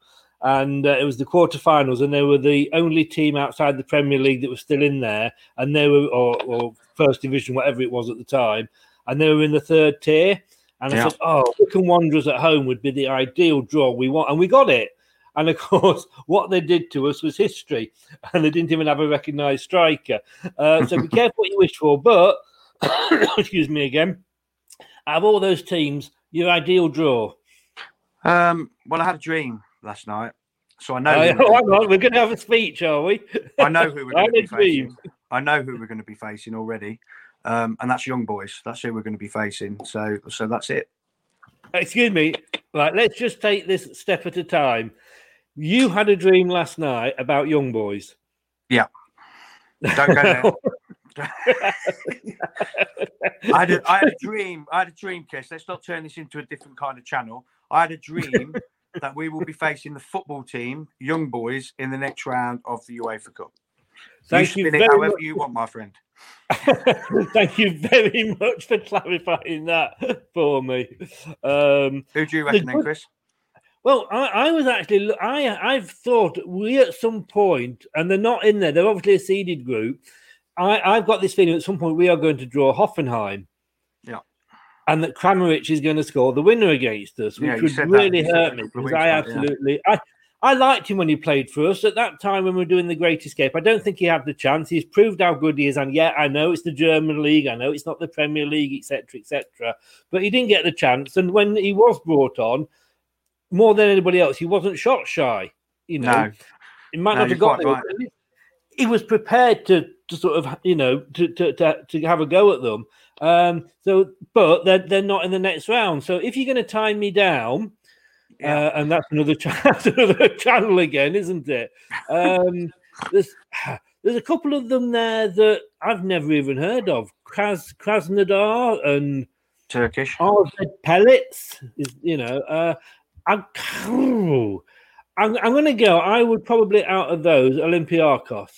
And uh, it was the quarterfinals, and they were the only team outside the Premier League that was still in there, and they were, or, or First Division, whatever it was at the time, and they were in the third tier. And yeah. I said, "Oh, Wickham Wanderers at home would be the ideal draw we want," and we got it. And of course, what they did to us was history, and they didn't even have a recognised striker. Uh, so be careful what you wish for. But excuse me again. Out of all those teams, your ideal draw? Um, well, I had a dream last night So I know. Uh, we're, hang on, we're going to have a speech, are we? I know who we're going to be facing. I know who we're going to be facing already, um, and that's Young Boys. That's who we're going to be facing. So, so that's it. Excuse me. Right, let's just take this step at a time. You had a dream last night about Young Boys. Yeah. Don't go there. I, had a, I had a dream. I had a dream, Chris. Let's not turn this into a different kind of channel. I had a dream that we will be facing the football team, Young Boys, in the next round of the UEFA Cup. Thank you, you spin it however much. You want, my friend. Thank you very much for clarifying that for me. Um, Who do you reckon, the, then, Chris? Well, I, I was actually I I've thought we at some point, and they're not in there. They're obviously a seeded group. I, I've got this feeling at some point we are going to draw Hoffenheim. Yeah. And that Kramaric is going to score the winner against us, which yeah, would really hurt me. Because I absolutely yeah. I, I liked him when he played for us. At that time when we were doing the Great Escape, I don't think he had the chance. He's proved how good he is. And yeah, I know it's the German league. I know it's not the Premier League, et cetera, et cetera. But he didn't get the chance. And when he was brought on, more than anybody else, he wasn't shot shy. You know, no. He might no, not have got there. Right. He was prepared to to sort of, you know, to to, to, to have a go at them. Um, so, but they're, they're not in the next round. So if you're going to tie me down, yeah. uh, and that's another, ch- that's another channel again, isn't it? Um, there's there's a couple of them there that I've never even heard of. Kras, Krasnodar and Turkish. R Z Pellets, is, you know. Uh, I'm, I'm, I'm going to go, I would probably out of those, Olympiakos.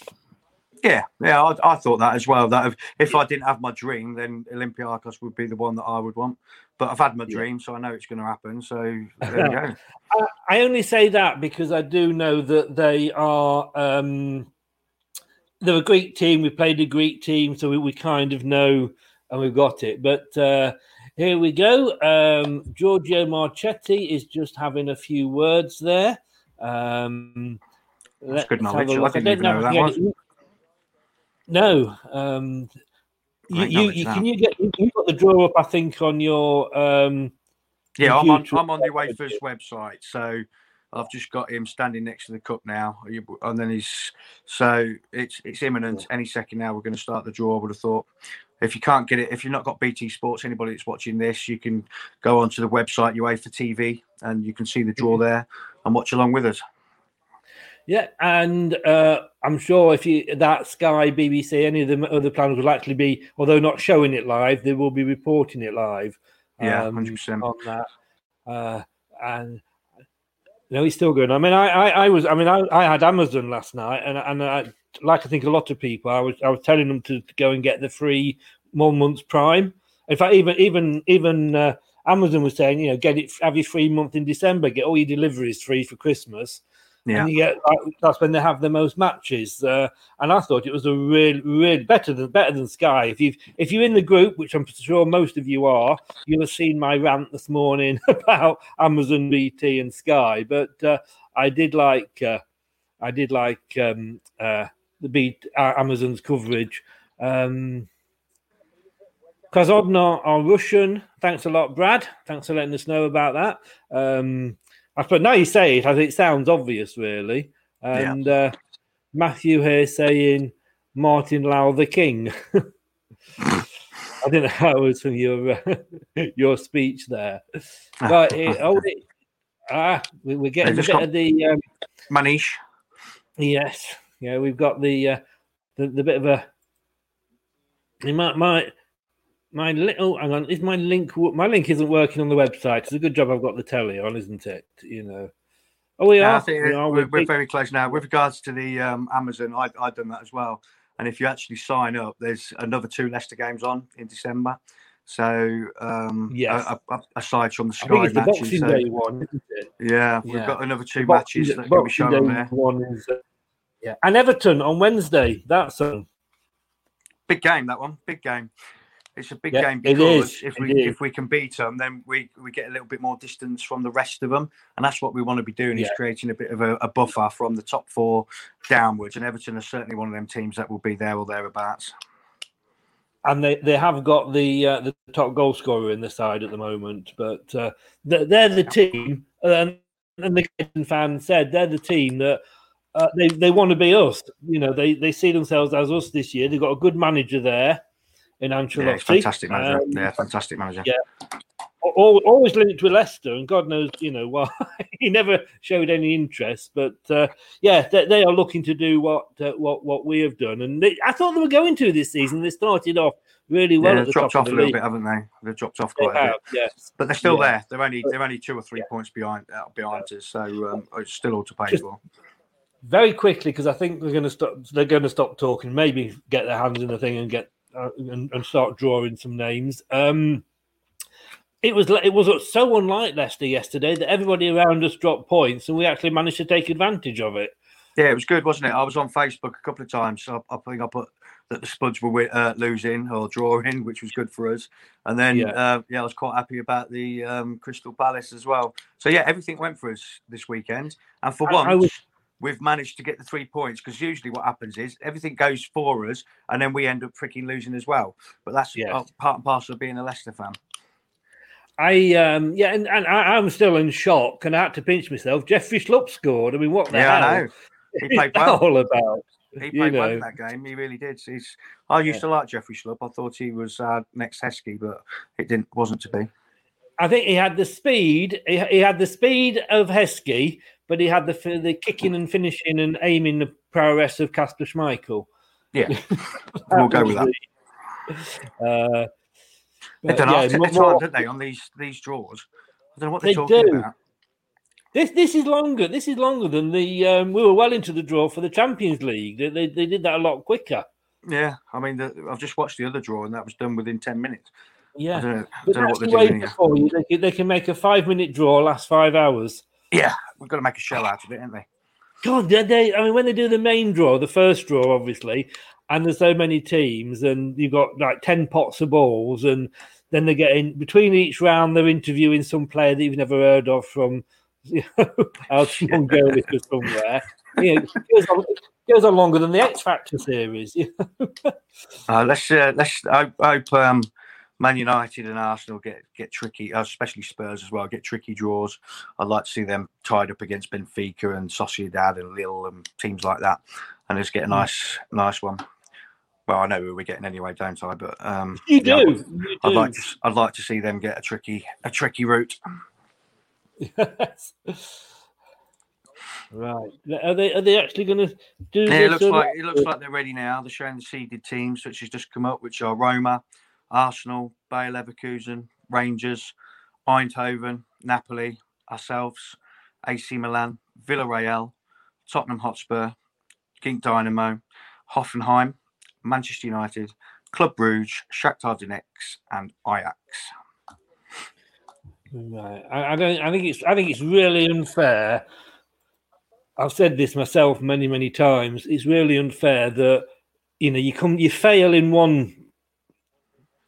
Yeah, yeah, I, I thought that as well. That if, if I didn't have my dream, then Olympiakos would be the one that I would want. But I've had my dream, so I know it's going to happen. So there you go. I, I only say that because I do know that they are. Um, they're a Greek team. We played a Greek team, so we, we kind of know, and we've got it. But uh, here we go. Um, Giorgio Marchetti is just having a few words there. Um, That's good knowledge. I didn't even know that was. No, um, you, you, you can you get you got the draw up, I think, on your um, yeah, I'm on, I'm on the UEFA's website, so I've just got him standing next to the cup now, and then he's so it's it's imminent. Any second now, we're going to start the draw. I would have thought if you can't get it, if you've not got B T Sports, anybody that's watching this, you can go onto the website UEFA T V and you can see the draw there and watch along with us. Yeah, and uh, I'm sure if you that Sky, B B C, any of the other channels will actually be, although not showing it live, they will be reporting it live. Yeah, um, one hundred percent on that. Uh, and no, it's still going. I mean, I, I, I was, I mean, I, I had Amazon last night, and and I, like I think a lot of people, I was, I was telling them to go and get the free one month's Prime. In fact, even, even, even uh, Amazon was saying, you know, get it, have your free month in December, get all your deliveries free for Christmas. Yeah. And you get, that's when they have the most matches, uh, and I thought it was a really, really better than better than Sky. If you if you're in the group, which I'm sure most of you are, you'll have seen my rant this morning about Amazon, B T, and Sky. But uh, I did like uh, I did like um, uh, the B- uh, Amazon's coverage. Um, Krasnodar are Russian. Thanks a lot, Brad. Thanks for letting us know about that. Um, I suppose now you say it, I think it sounds obvious, really. And yeah. uh, Matthew here saying Martin Lau the King. I didn't know how it was from your uh, your speech there. But it, oh, it, ah, we, we're getting a bit of the um, Manish. Yes, yeah, we've got the uh, the, the bit of a my my my little. Hang on, is my link? My link isn't working on the website. It's a good job I've got the telly on, isn't it? You know. Oh, we yeah, are. We are we're we're big... very close now. With regards to the um, Amazon, I, I've done that as well. And if you actually sign up, there's another two Leicester games on in December. So, um, yes. a, a, aside from the Sky I think it's matches, the Boxing so, Day one, isn't it? Yeah, we've yeah. got another two boxing, matches that can be shown on there. One is, uh, yeah. And Everton on Wednesday. That's a big game, that one. Big game. It's a big yeah, game because if it we is. if we can beat them, then we, we get a little bit more distance from the rest of them. And that's what we want to be doing yeah. is creating a bit of a, a buffer from the top four downwards. And Everton are certainly one of them teams that will be there or thereabouts. And they, they have got the uh, the top goal scorer in the side at the moment. But uh, they're the team. And and the fan said they're the team that uh, they they want to be us. You know, they they see themselves as us this year. They've got a good manager there in Ancelotti. Yeah, fantastic manager. Um, yeah, fantastic manager. Yeah. Always linked with Leicester, and God knows, you know, why he never showed any interest. But uh, yeah, they, they are looking to do what uh, what what we have done, and they, I thought they were going to this season. They started off really well. Yeah, they've dropped off a little bit, haven't they? They've dropped off quite a bit. Yes. But they're still there. They're only they're only two or three points behind uh, behind us, so um, it's still all to pay for. Very quickly, because I think we're going to stop. They're going to stop talking. Maybe get their hands in the thing and get uh, and, and start drawing some names. Um, It was it was so unlike Leicester yesterday that everybody around us dropped points and we actually managed to take advantage of it. Yeah, it was good, wasn't it? I was on Facebook a couple of times. So I, I think I put that the Spuds were uh, losing or drawing, which was good for us. And then, yeah, uh, yeah I was quite happy about the um, Crystal Palace as well. So, yeah, everything went for us this weekend. And for I, once, I was... we've managed to get the three points, because usually what happens is everything goes for us and then we end up freaking losing as well. But that's yes. part and parcel of being a Leicester fan. I um yeah, and, and I, I'm still in shock, and I had to pinch myself. Jeffrey Schlupp scored. I mean, what the yeah, hell? I know. He played well. All about. He played well in that game. He really did. He's, I used yeah. to like Jeffrey Schlupp. I thought he was uh, next Heskey, but it didn't. Wasn't to be. I think he had the speed. He, he had the speed of Heskey, but he had the the kicking and finishing and aiming the prowess of Kasper Schmeichel. Yeah, we'll go with that. Uh, But, they don't yeah, know. It's more, hard, don't they, on these these draws? I don't know what they're they talking do. about. This this is longer. This is longer than the um, we were well into the draw for the Champions League. They they, they did that a lot quicker. Yeah, I mean, the, I've just watched the other draw, and that was done within ten minutes. Yeah, I don't know, but don't that's know what the way you. They, they can make a five minute draw last five hours. Yeah, we've got to make a show out of it, haven't they? God, they, they. I mean, when they do the main draw, the first draw, obviously. And there's so many teams, and you've got like ten pots of balls, and then they're getting between each round. They're interviewing some player that you've never heard of from, you know, out in Mongolia or somewhere. You know, it, goes on, it goes on longer than the X Factor series. You know? uh, let's uh, let's. I hope um, Man United and Arsenal get get tricky, especially Spurs as well. Get tricky draws. I'd like to see them tied up against Benfica and Sociedad and Lille and teams like that, and just get a nice nice one. Well, I know who we're getting anyway, don't I? But um, you do. Yeah, you do. I'd like to. I'd like to see them get a tricky, a tricky route. Yes. Right. Are they? Are they actually going to do? Yeah, it looks like that? It looks like they're ready now. They're showing the seeded teams, which has just come up, which are Roma, Arsenal, Bayer Leverkusen, Rangers, Eindhoven, Napoli, ourselves, A C Milan, Villarreal, Tottenham Hotspur, Gdańsk Dynamo, Hoffenheim, Manchester United, Club Brugge, Shakhtar Donetsk, and Ajax. Right. I, I don't. I think it's. I think it's really unfair. I've said this myself many, many times. It's really unfair that you know you come, you fail in one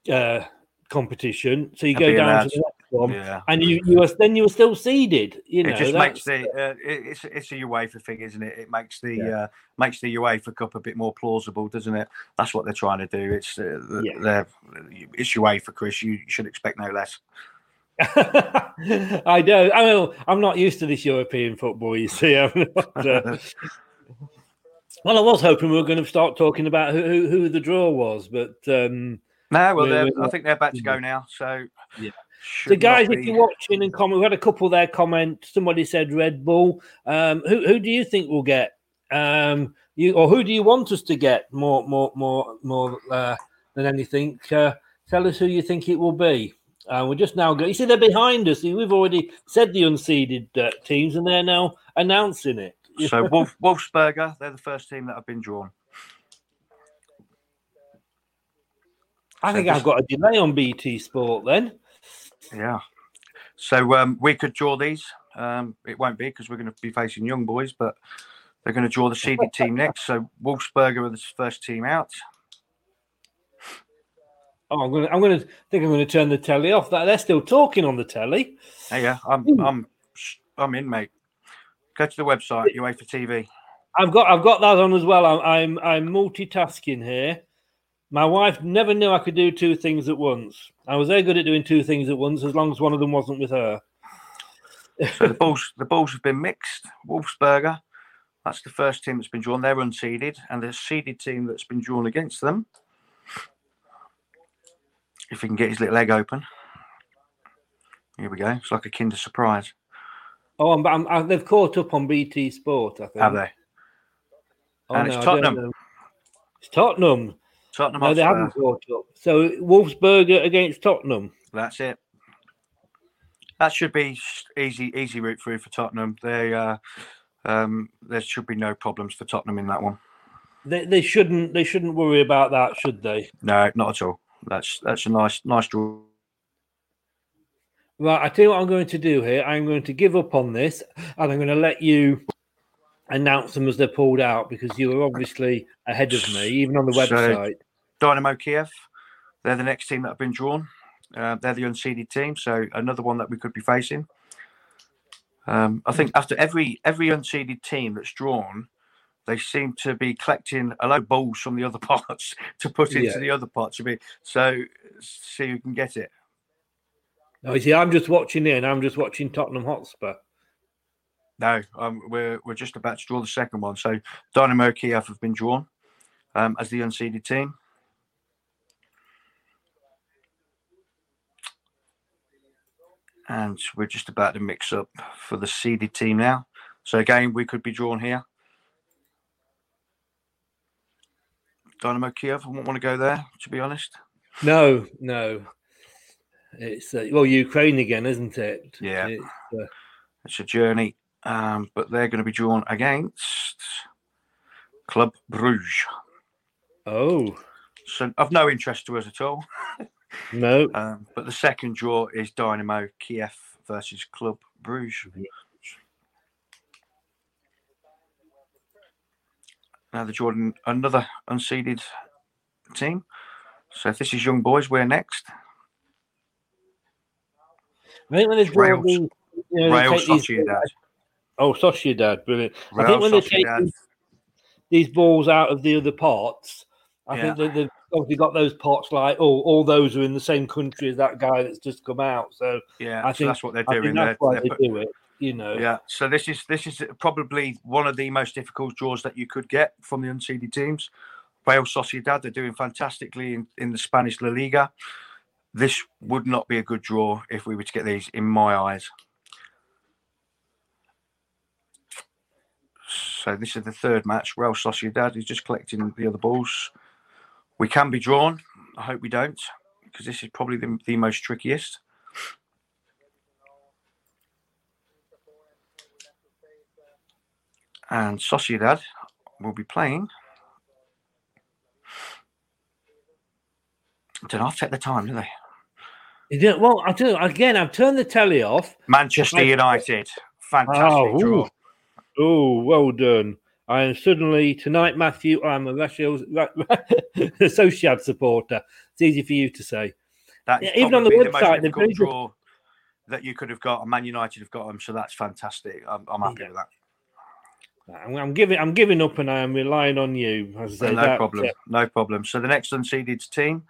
uh, competition, so you I'll go down allowed. to the next one, yeah. and you, you are then you are still seeded. You know, it just makes the uh, it's it's a UEFA thing, isn't it? It makes the. Yeah. Uh, Makes the UEFA Cup a bit more plausible, doesn't it? That's what they're trying to do. It's uh, yeah. it's UEFA, Chris. You should expect no less. I do. I mean, I'm not used to this European football, you see. I'm not, uh... well, I was hoping we were going to start talking about who who the draw was, but um, no. Well, we're, we're... I think they're about to go now. So, yeah. So, guys, be... if you're watching and comment, we had a couple there comment. Somebody said Red Bull. Um, who who do you think we'll get? Um, you or who do you want us to get more, more, more, more uh, than anything? Uh, tell us who you think it will be. Uh, we're just now going. You see, they're behind us. We've already said the unseeded uh, teams, and they're now announcing it. So Wolf, Wolfsberger, they're the first team that have been drawn. I so think this... I've got a delay on B T Sport then. Yeah. So um, we could draw these. Um, it won't be because we're going to be facing Young Boys, but. They're going to draw the seeded team next. So Wolfsberger are the first team out. Oh, I'm going to. I'm going to think I'm going to turn the telly off. That they're still talking on the telly. Hey, yeah, I'm. Mm. I'm. I'm in, mate. Go to the website. UEFA T V. I've got. I've got that on as well. I'm. I'm, I'm multitasking here. My wife never knew I could do two things at once. I was very good at doing two things at once, as long as one of them wasn't with her. So the Bulls, the Bulls have been mixed. Wolfsberger, that's the first team that's been drawn. They're unseeded, and the seeded team that's been drawn against them, if he can get his little egg open. Here we go. It's like a Kinder Surprise. Oh, I'm, I'm, I, they've caught up on B T Sport, I think. Have they? Oh, and no, it's Tottenham. It's Tottenham. Tottenham. No, they haven't caught up. So Wolfsberger against Tottenham. That's it. That should be easy, easy route through for Tottenham. They, uh, um, there should be no problems for Tottenham in that one. They, they shouldn't, they shouldn't worry about that, should they? No, not at all. That's that's a nice, nice draw. Right, I tell you what I'm going to do here. I'm going to give up on this, and I'm going to let you announce them as they're pulled out, because you were obviously ahead of me, even on the website. So, Dynamo Kiev, they're the next team that have been drawn. Uh, they're the unseeded team, so another one that we could be facing. Um, I think after every every unseeded team that's drawn, they seem to be collecting a load of balls from the other parts to put into yeah. the other parts of it. So see who can get it. No, you see, I'm just watching in. I'm just watching Tottenham Hotspur. No, um, we're we're just about to draw the second one. So Dynamo Kiev have been drawn um, as the unseeded team. And we're just about to mix up for the seeded team now. So again, we could be drawn here. Dynamo Kiev, I wouldn't want to go there, to be honest. No, no. It's, uh, well, Ukraine again, isn't it? Yeah. It's, uh... it's a journey. Um, but they're going to be drawn against Club Bruges. Oh. So of no interest to us at all. No. Um, but the second draw is Dynamo Kiev versus Club Bruges. Yeah. Now the Jordan, another unseeded team. So if this is Young Boys, we're next. I think when they draw these, you know, Royal Sociedad. Oh, Sociedad, brilliant. Royal I think when Sociedad. They take these, these balls out of the other pots, I yeah. think they've obviously got those pots like, oh, all those are in the same country as that guy that's just come out. So yeah, I think so that's what they're doing. That's they're, why they're they put... do it. You know, yeah. So this is this is probably one of the most difficult draws that you could get from the unseeded teams. Real Sociedad, they're doing fantastically in, in the Spanish La Liga. This would not be a good draw if we were to get these, in my eyes. So this is the third match. Real Sociedad is just collecting the other balls. We can be drawn. I hope we don't, because this is probably the, the most trickiest. And Sociedad will be playing. I don't know, I've checked the time, do they? You didn't, well, I do. Again, I've turned the telly off. Manchester United. Fantastic oh, draw. Oh, well done. I am suddenly, tonight, Matthew, I'm a Sociedad supporter. It's easy for you to say. That is even on the website, the most draw that you could have got, and Man United have got them, so that's fantastic. I'm, I'm happy yeah. with that. I'm giving, I'm giving up, and I am relying on you. I say, no that, problem, uh, no problem. So the next unseeded team,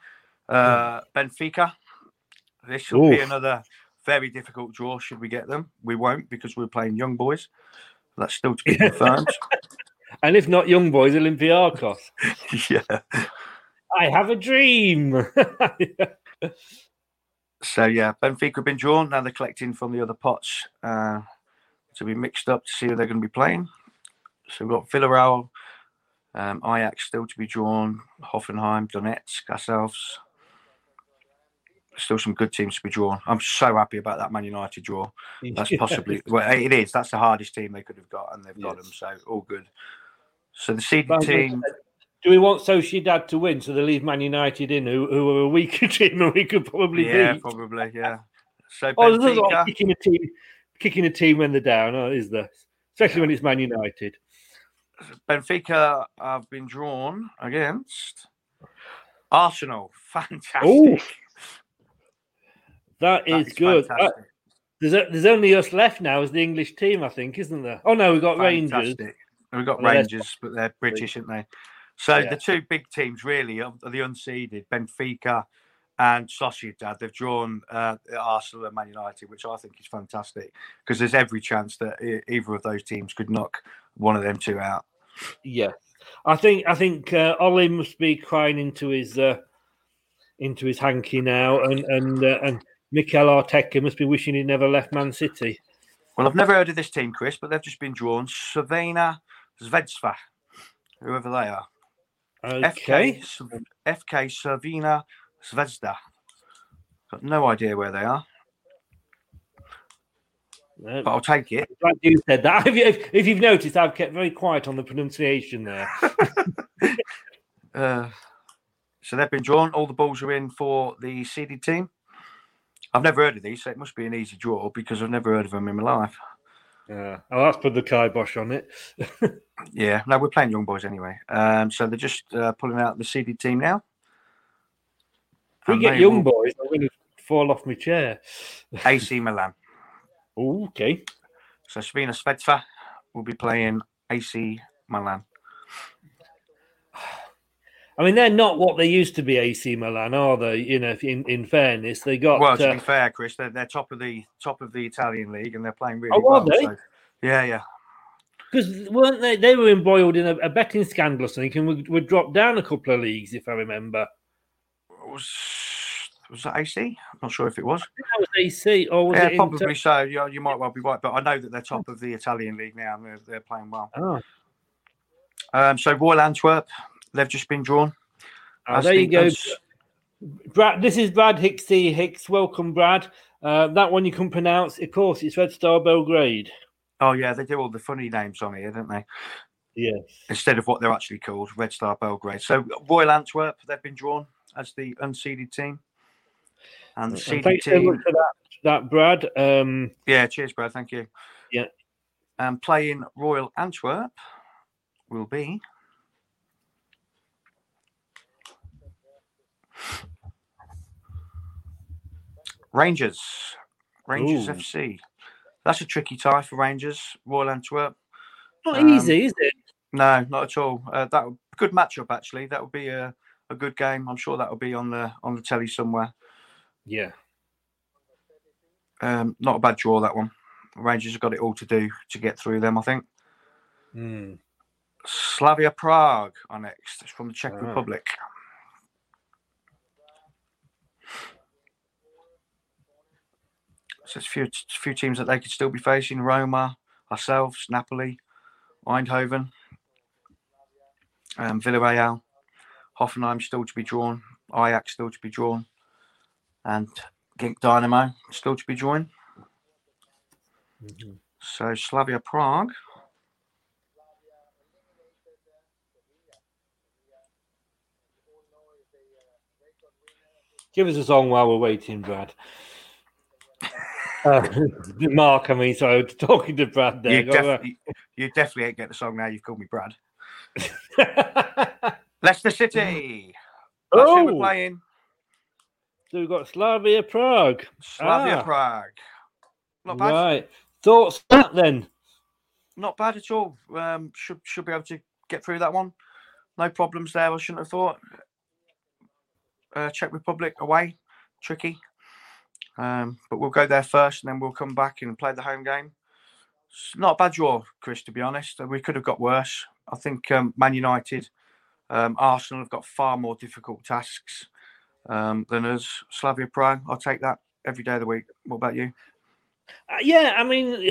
uh, Benfica. This will oof. be another very difficult draw. Should we get them? We won't, because we're playing Young Boys. That's still to be confirmed. And if not Young Boys, Olympiakos. Yeah. I have a dream. So yeah, Benfica have been drawn. Now they're collecting from the other pots uh, to be mixed up to see who they're going to be playing. So we've got Villarreal, um, Ajax still to be drawn, Hoffenheim, Donetsk, ourselves. Still some good teams to be drawn. I'm so happy about that Man United draw. That's possibly, well, it is. That's the hardest team they could have got, and they've yes. got them. So all good. So the seeded team. Do we want Sociedad to win so they leave Man United in, who, who are a weaker team and we could probably yeah, beat? Yeah, probably, yeah. So oh, there's a lot of kicking a team, kicking a team when they're down, oh, is there? Especially yeah. when it's Man United. Benfica have been drawn against Arsenal. Fantastic. Ooh, that, that is, is good. That, there's a, there's only us left now as the English team, I think, isn't there? Oh, no, we've got fantastic. Rangers. We've got well, Rangers, but they're British, aren't they? So yeah. the two big teams, really, are the unseeded, Benfica and Sociedad. They've drawn uh, Arsenal and Man United, which I think is fantastic because there's every chance that e- either of those teams could knock one of them two out. Yeah, I think I think uh, Ole must be crying into his uh, into his hanky now, and and uh, and Mikel Arteta must be wishing he never left Man City. Well, I've never heard of this team, Chris, but they've just been drawn Slavia Prague, whoever they are. Okay. F K Slavia Prague. Got no idea where they are, no. But I'll take it. Like you said that. If, you, if, if you've noticed, I've kept very quiet on the pronunciation there. uh, so they've been drawn. All the balls are in for the seeded team. I've never heard of these, so it must be an easy draw because I've never heard of them in my life. Yeah, oh, that's put the kibosh on it. Yeah, no, we're playing Young Boys anyway. Um, so they're just uh, pulling out the seeded team now. If we get Young will... Boys, I'm going to fall off my chair. A C Milan. Ooh, okay. So Slavia Prague will be playing A C Milan. I mean, they're not what they used to be, A C Milan, are they? You know, in, in fairness, they got. Well, to uh, be fair, Chris, they're, they're top of the top of the Italian league, and they're playing really oh, well. Are they? So, yeah, yeah. Because weren't they? They were embroiled in a, a betting scandal, I think, and would, would drop down a couple of leagues, if I remember. Was was that A C? I'm not sure if it was. I think that was A C, or was yeah, it? Yeah, probably inter- so. You, you might well be right, but I know that they're top of the Italian league now, and they're, they're playing well. Oh. Um. So Royal Antwerp. They've just been drawn. Oh, there you go. Brad, this is Brad Hicksy Hicks. Welcome, Brad. Uh, that one you can pronounce. Of course, it's Red Star Belgrade. Oh, yeah. They do all the funny names on here, don't they? Yes. Instead of what they're actually called, Red Star Belgrade. So, Royal Antwerp, they've been drawn as the unseeded team. And the seeded thanks team. Thanks so much for that, that Brad. Um, yeah, cheers, Brad. Thank you. Yeah. And um, playing Royal Antwerp will be. Rangers, Rangers Ooh. F C. That's a tricky tie for Rangers. Royal Antwerp. Not um, easy, is it? No, not at all. Uh, that good matchup actually. That would be a, a good game. I'm sure that will be on the on the telly somewhere. Yeah. Um, not a bad draw that one. Rangers have got it all to do to get through them, I think. Mm. Slavia Prague are next. It's from the Czech oh. Republic. So it's a few, few teams that they could still be facing. Roma, ourselves, Napoli, Eindhoven, um, Villarreal, Hoffenheim still to be drawn, Ajax still to be drawn, and Dynamo still to be drawn. Mm-hmm. So Slavia Prague. Give us a song while we're waiting, Brad. Uh, Mark, I mean, so I was talking to Brad there. You, def- you, you definitely ain't get the song now. You've called me Brad. Leicester City. That's who we're playing. So we've got Slavia Prague. Slavia ah. Prague. Not bad. Right. Thoughts on that then? Not bad at all. Um, should should be able to get through that one. No problems there. I shouldn't have thought. Uh, Czech Republic away. Tricky. Um, but we'll go there first and then we'll come back and play the home game. It's not a bad draw, Chris, to be honest. We could have got worse. I think um, Man United, um, Arsenal have got far more difficult tasks um, than us. Slavia Prague, I'll take that every day of the week. What about you? Uh, yeah, I mean,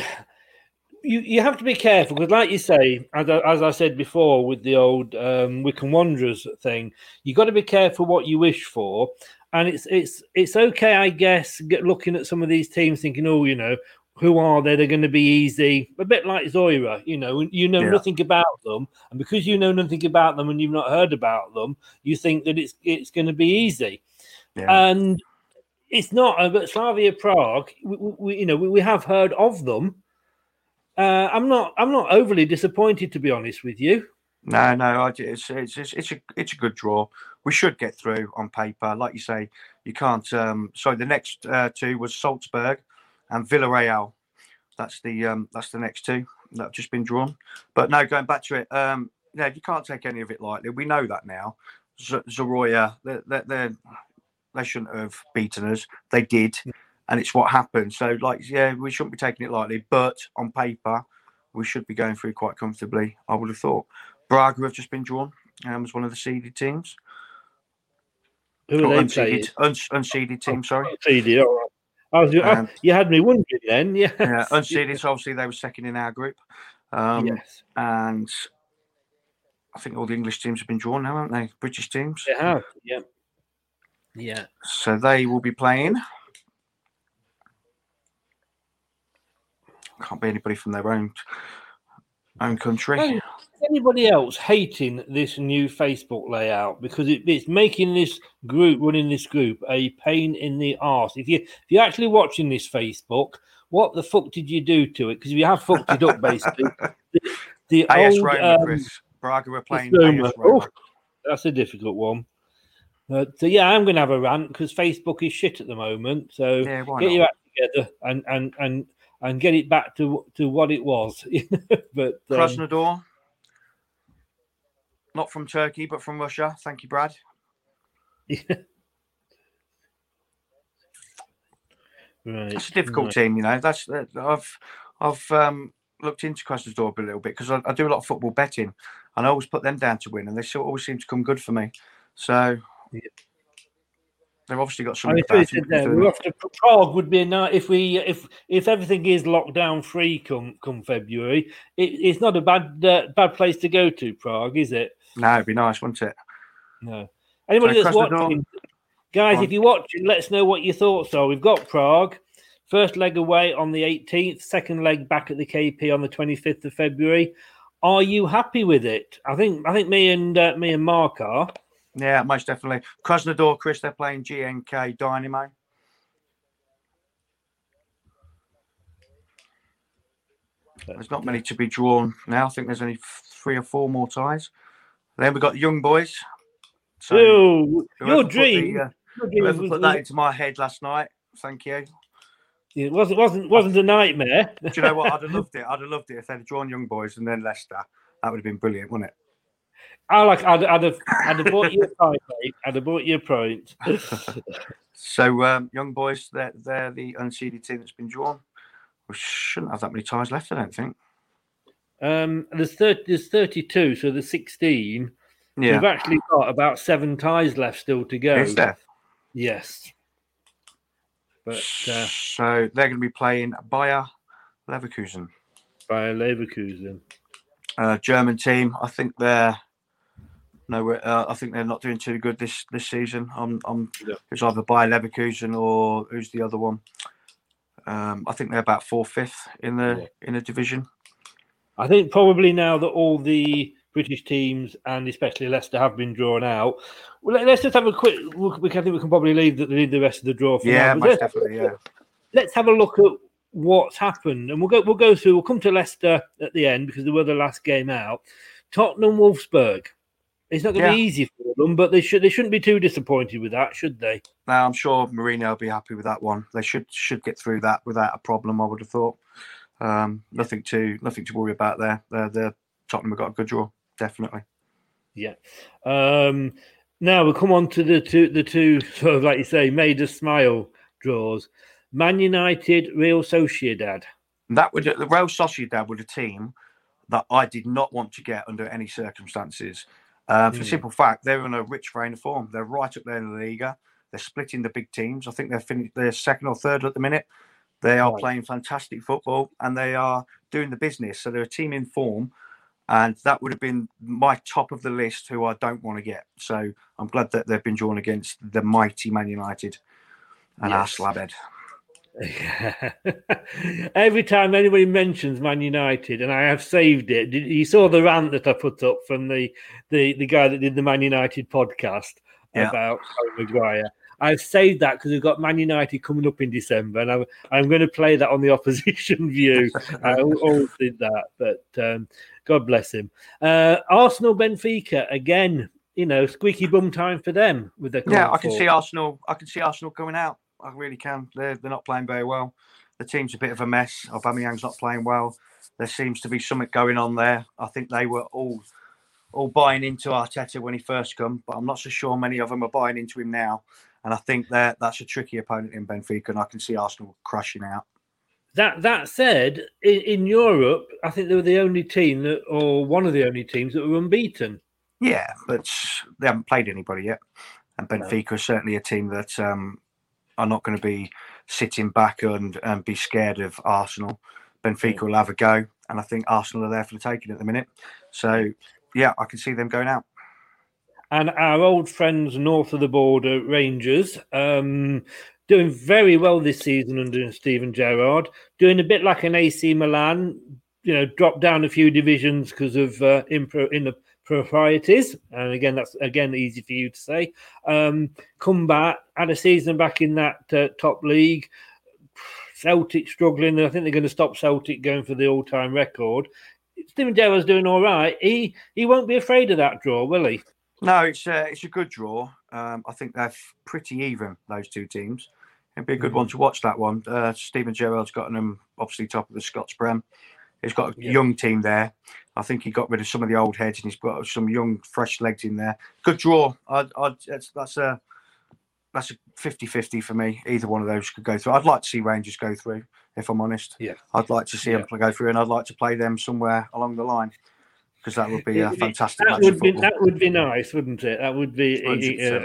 you, you have to be careful because like you say, as I, as I said before with the old um, Wycombe Wanderers thing, you've got to be careful what you wish for. And it's it's it's okay, I guess, get looking at some of these teams thinking, oh, you know, who are they? They're going to be easy. A bit like Zorya, you know, you know yeah. nothing about them. And because you know nothing about them and you've not heard about them, you think that it's it's going to be easy. Yeah. And it's not. But Slavia Prague, we, we, you know, we, we have heard of them. Uh, I'm not I'm not overly disappointed, to be honest with you. No, no, it's it's it's a it's a good draw. We should get through on paper, like you say. You can't. Um, so the next uh, two was Salzburg and Villarreal. That's the um, that's the next two that have just been drawn. But no, going back to it, um, no, you can't take any of it lightly. We know that now. Z- Zorya, they're, they're They shouldn't have beaten us. They did. And it's what happened. So, like, yeah, we shouldn't be taking it lightly. But on paper, we should be going through quite comfortably, I would have thought. Braga have just been drawn um, as one of the seeded teams. Who are they unseeded, uns- unseeded team, oh, sorry. Unseeded, all right. I was, um, I, you had me wondering then, yes. Yeah. Unseeded, so obviously they were second in our group. Um, yes. And I think all the English teams have been drawn now, haven't they? British teams. They have, yeah. Yeah. So they will be playing. Can't be anybody from their own own country. Hey, is anybody else hating this new Facebook layout? Because it, it's making this group, running this group, a pain in the arse. If you if you're actually watching this Facebook, what the fuck did you do to it? Because we have fucked it up basically. the, the AS old, Roma, um, Chris. Braga were playing Roma. Roma. Oh, that's a difficult one. Uh, so yeah, I'm going to have a rant because Facebook is shit at the moment. So yeah, get your act together and and and. And get it back to to what it was. But um... Krasnodar, not from Turkey, but from Russia. Thank you, Brad. Yeah. Right. That's a difficult right. team, you know. That's uh, I've I've um, looked into Krasnodar a little bit because I, I do a lot of football betting, and I always put them down to win, and they still always seem to come good for me. So. Yeah. They've obviously got some. I mean, no, we have to, Prague would be a nice if we if if everything is lockdown free come come February. It, it's not a bad uh, bad place to go to Prague, is it? No, it'd be nice, wouldn't it? No. Anybody so that's watching, guys, if you're watching, let us know what your thoughts are. We've got Prague, first leg away on the eighteenth, second leg back at the K P on the twenty-fifth of February. Are you happy with it? I think I think me and uh, me and Mark are. Yeah, most definitely. Krasnodar, Chris, they're playing G N K Dynamo. There's not many to be drawn now. I think there's only three or four more ties. Then we've got Young Boys. So Ooh, your dream. The, uh, your dream whoever was, put that was, into my head last night, thank you. It wasn't wasn't wasn't a nightmare. Do you know what? I'd have loved it. I'd have loved it if they'd drawn Young Boys and then Leicester. That would have been brilliant, wouldn't it? I like. I'd, I'd have. I'd have bought you a point, mate. I'd have bought you a point. So, um, Young Boys, they're they're the unseeded team that's been drawn. We shouldn't have that many ties left, I don't think. Um, there's thirty. There's thirty-two. So there's sixteen. Yeah, we've actually got about seven ties left still to go. Is there? Yes. But uh, so they're going to be playing Bayer Leverkusen. Bayer Leverkusen. Uh, German team. I think they're no. Uh, I think they're not doing too good this, this season. I'm. I'm yeah. It's either Bayer Leverkusen or who's the other one? Um, I think they're about fourth, fifth in the yeah. in the division. I think probably now that all the British teams and especially Leicester have been drawn out. Well, let's just have a quick look. I think we can probably leave the, leave the rest of the draw for yeah, now. Most definitely. Yeah. Let's have a look at what's happened, and we'll go. We'll go through. We'll come to Leicester at the end because they were the last game out. Tottenham, Wolfsburg. It's not going to yeah. be easy for them, but they should. They shouldn't be too disappointed with that, should they? No, I'm sure Mourinho will be happy with that one. They should should get through that without a problem. I would have thought. Um, nothing to nothing to worry about there. They're, they're, Tottenham have got a good draw, definitely. Yeah. Um, now we come on to the two the two sort of like you say made us smile draws. Man United, Real Sociedad. That would the Real Sociedad were a team that I did not want to get under any circumstances. Uh, for mm. simple fact, they're in a rich vein of form. They're right up there in the Liga. They're splitting the big teams. I think they're finished. They're second or third at the minute. They are right. playing fantastic football and they are doing the business. So they're a team in form, and that would have been my top of the list who I don't want to get. So I'm glad that they've been drawn against the mighty Man United and yes. our slabhead. Yeah. Every time anybody mentions Man United, and I have saved it, you saw the rant that I put up from the the, the guy that did the Man United podcast yeah. about Maguire. I've saved that because we've got Man United coming up in December, and I'm, I'm going to play that on the opposition view. I always did that, but um, God bless him. Uh, Arsenal, Benfica again. You know, squeaky bum time for them with their yeah. I can forward. see Arsenal. I can see Arsenal coming out. I really can. They're, they're not playing very well. The team's a bit of a mess. Aubameyang's not playing well. There seems to be something going on there. I think they were all all buying into Arteta when he first come, but I'm not so sure many of them are buying into him now. And I think that that's a tricky opponent in Benfica, and I can see Arsenal crushing out. That that said, in, in Europe, I think they were the only team that, or one of the only teams that were unbeaten. Yeah, but they haven't played anybody yet. And Benfica no. is certainly a team that um, are not going to be sitting back and, and be scared of Arsenal. Benfica yeah. will have a go, and I think Arsenal are there for the taking at the minute. So, yeah, I can see them going out. And our old friends north of the border, Rangers, um, doing very well this season under Steven Gerrard, doing a bit like an A C Milan, you know, dropped down a few divisions because of uh, impro- in the proprieties, and again, that's again easy for you to say. Um, come back, had a season back in that uh, top league. Celtic struggling, and I think they're going to stop Celtic going for the all-time record. Steven Gerrard's doing all right. He he won't be afraid of that draw, will he? No, it's a, it's a good draw. Um, I think they're pretty even, those two teams. It'd be a good mm-hmm. one to watch, that one. Uh, Steven Gerrard's gotten them, obviously, top of the Scots-Prem. He's got a yeah. young team there. I think he got rid of some of the old heads, and he's got some young, fresh legs in there. Good draw. I'd, I'd, it's, that's a that's a fifty-fifty for me. Either one of those could go through. I'd like to see Rangers go through, if I'm honest. Yeah, I'd like to see yeah. them go through, and I'd like to play them somewhere along the line. Because that would be a fantastic that match would be, that would be nice, wouldn't it? That would be... Uh,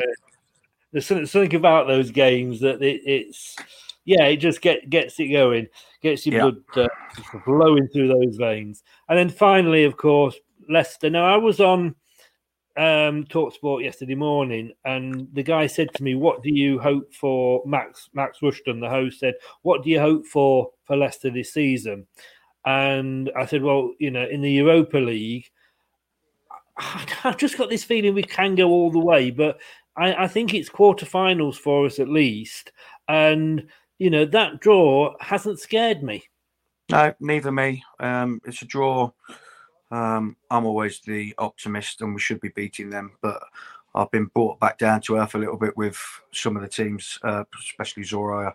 there's something about those games that it, it's... Yeah, it just get, gets it going. Gets your yeah. blood uh, flowing through those veins. And then finally, of course, Leicester. Now, I was on um, TalkSport yesterday morning, and the guy said to me, what do you hope for... Max Max Rushton, the host, said, what do you hope for for Leicester this season? And I said, well, you know, in the Europa League, I've just got this feeling we can go all the way, but I, I think it's quarterfinals for us at least. And, you know, that draw hasn't scared me. No, neither me. Um, it's a draw. Um, I'm always the optimist, and we should be beating them. But I've been brought back down to earth a little bit with some of the teams, uh, especially Zorya,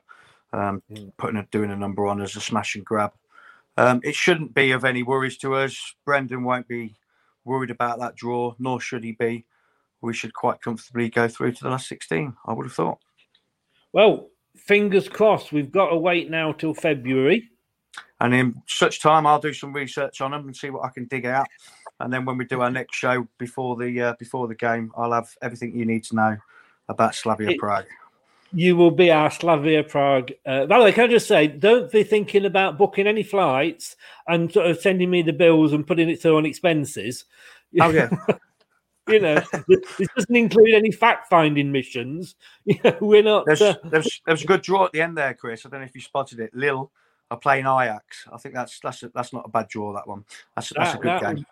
um, mm. putting a, doing a number on as a smash and grab. Um, it shouldn't be of any worries to us. Brendan won't be worried about that draw, nor should he be. We should quite comfortably go through to the last sixteen, I would have thought. Well, fingers crossed. We've got to wait now till February. And in such time, I'll do some research on them and see what I can dig out. And then when we do our next show before the uh, before the game, I'll have everything you need to know about Slavia it- Prague. You will be our Slavia Prague. Uh, by the way, can I just say, don't be thinking about booking any flights and sort of sending me the bills and putting it through on expenses. Oh, yeah. You know, this doesn't include any fact-finding missions. You know, we're not... There's, uh... there's, there's a good draw at the end there, Chris. I don't know if you spotted it. Lille are playing Ajax. I think that's that's a, that's not a bad draw, that one. That's, that's that, a good that... game.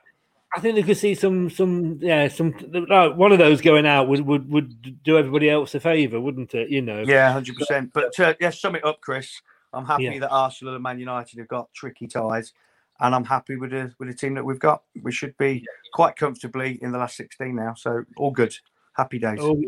I think they could see some, some, yeah, some. Uh, one of those going out would, would, would do everybody else a favour, wouldn't it? You know. Yeah, hundred percent. But uh, yeah, sum it up, Chris. I'm happy yeah. that Arsenal and Man United have got tricky ties, and I'm happy with the with the team that we've got. We should be quite comfortably in the last sixteen now. So all good, happy days. All,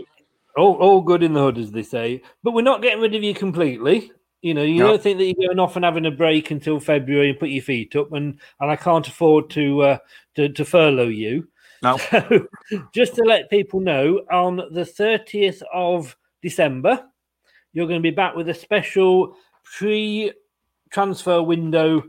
all, all good in the hood, as they say. But we're not getting rid of you completely. You know, you no. don't think that you're going off and having a break until February and put your feet up, and, and I can't afford to uh, to, to furlough you. No. So, just to let people know, on the thirtieth of December, you're going to be back with a special pre-transfer window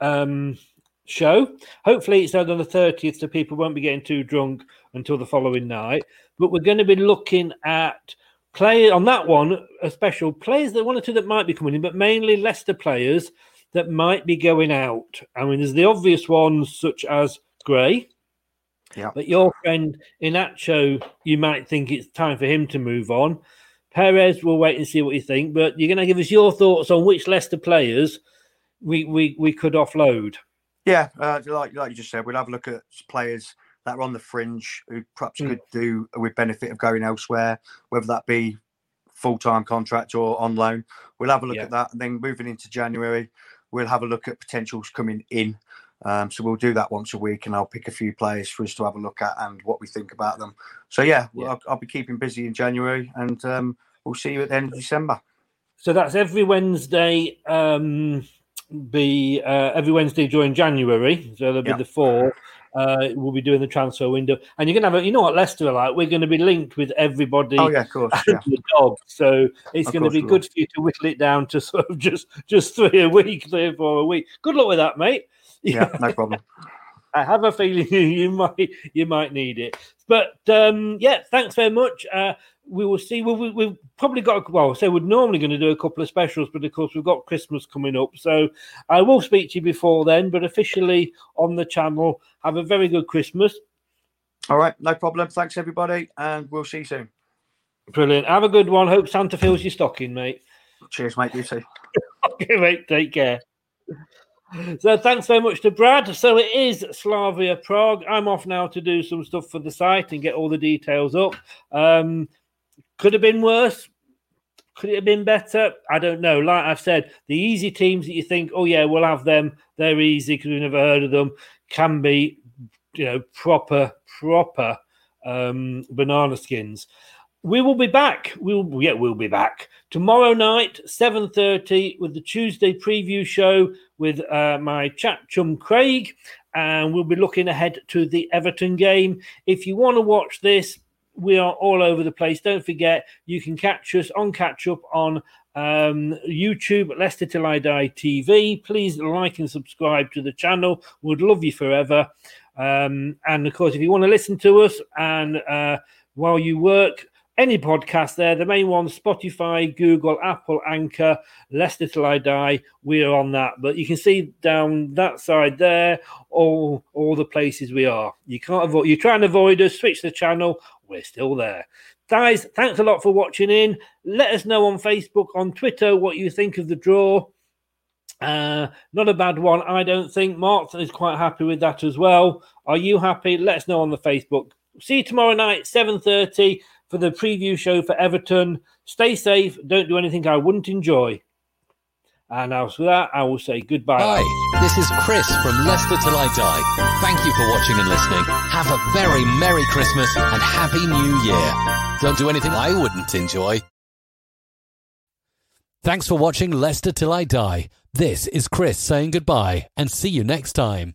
um, show. Hopefully, it's out on the thirtieth, so people won't be getting too drunk until the following night. But we're going to be looking at... Play on that one, a special players that one or two that might be coming in, but mainly Leicester players that might be going out. I mean, there's the obvious ones such as Gray, yeah. But your friend Inacho, you might think it's time for him to move on. Perez, we'll wait and see what you think, but you're going to give us your thoughts on which Leicester players we we, we could offload. Yeah, uh, like like you just said, we'll have a look at players that are on the fringe, who perhaps mm. could do with benefit of going elsewhere, whether that be full-time contract or on loan. We'll have a look yeah. at that. And then moving into January, we'll have a look at potentials coming in. Um, so we'll do that once a week, and I'll pick a few players for us to have a look at and what we think about them. So, yeah, yeah. I'll, I'll be keeping busy in January, and um, we'll see you at the end of December. So that's every Wednesday, um, be, uh, every Wednesday during January. So there'll be yeah. the four. Uh, we'll be doing the transfer window, and you're gonna have a, you know what Leicester are like. We're going to be linked with everybody. Oh yeah, of course. And yeah. the dog. So it's going to be good for you to whittle it down to sort of just just three a week, three or four a week. Good luck with that, mate. Yeah, yeah no problem. I have a feeling you might you might need it. But um, yeah, thanks very much. Uh, we will see. We've, we've probably got well. So we're normally going to do a couple of specials, but of course we've got Christmas coming up. So I will speak to you before then. But officially on the channel, have a very good Christmas. All right, no problem. Thanks everybody, and we'll see you soon. Brilliant. Have a good one. Hope Santa fills your stocking, mate. Cheers, mate. You too. Okay, mate. Take care. So thanks very much to Brad. So it is Slavia Prague. I'm off now to do some stuff for the site and get all the details up. Um, could have been worse. Could it have been better? I don't know. Like I've said, the easy teams that you think, oh, yeah, we'll have them. They're easy because we've never heard of them. Can be, you know, proper, proper um, banana skins. We will be back. We'll yeah, we'll be back tomorrow night, seven thirty, with the Tuesday preview show with uh, my chat chum Craig, and we'll be looking ahead to the Everton game. If you want to watch this, we are all over the place. Don't forget, you can catch us on Catch Up on um, YouTube at Leicester Till I Die T V. Please like and subscribe to the channel. We'd love you forever. Um, and of course, if you want to listen to us and uh, while you work. Any podcast there, the main ones, Spotify, Google, Apple, Anchor, Leicester Till I Die, we are on that. But you can see down that side there, all, all the places we are. You can't avoid, you try and avoid us, switch the channel, we're still there. Guys, thanks a lot for watching in. Let us know on Facebook, on Twitter, what you think of the draw. Uh, not a bad one, I don't think. Mark is quite happy with that as well. Are you happy? Let us know on the Facebook. See you tomorrow night, seven thirty. For the preview show for Everton. Stay safe. Don't do anything I wouldn't enjoy. And after that, I will say goodbye. Hi, this is Chris from Leicester Till I Die. Thank you for watching and listening. Have a very Merry Christmas and Happy New Year. Don't do anything I wouldn't enjoy. Thanks for watching Leicester Till I Die. This is Chris saying goodbye and see you next time.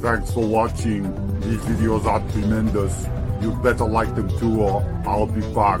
Thanks for watching. These videos are tremendous. You better like them too, or I'll be back.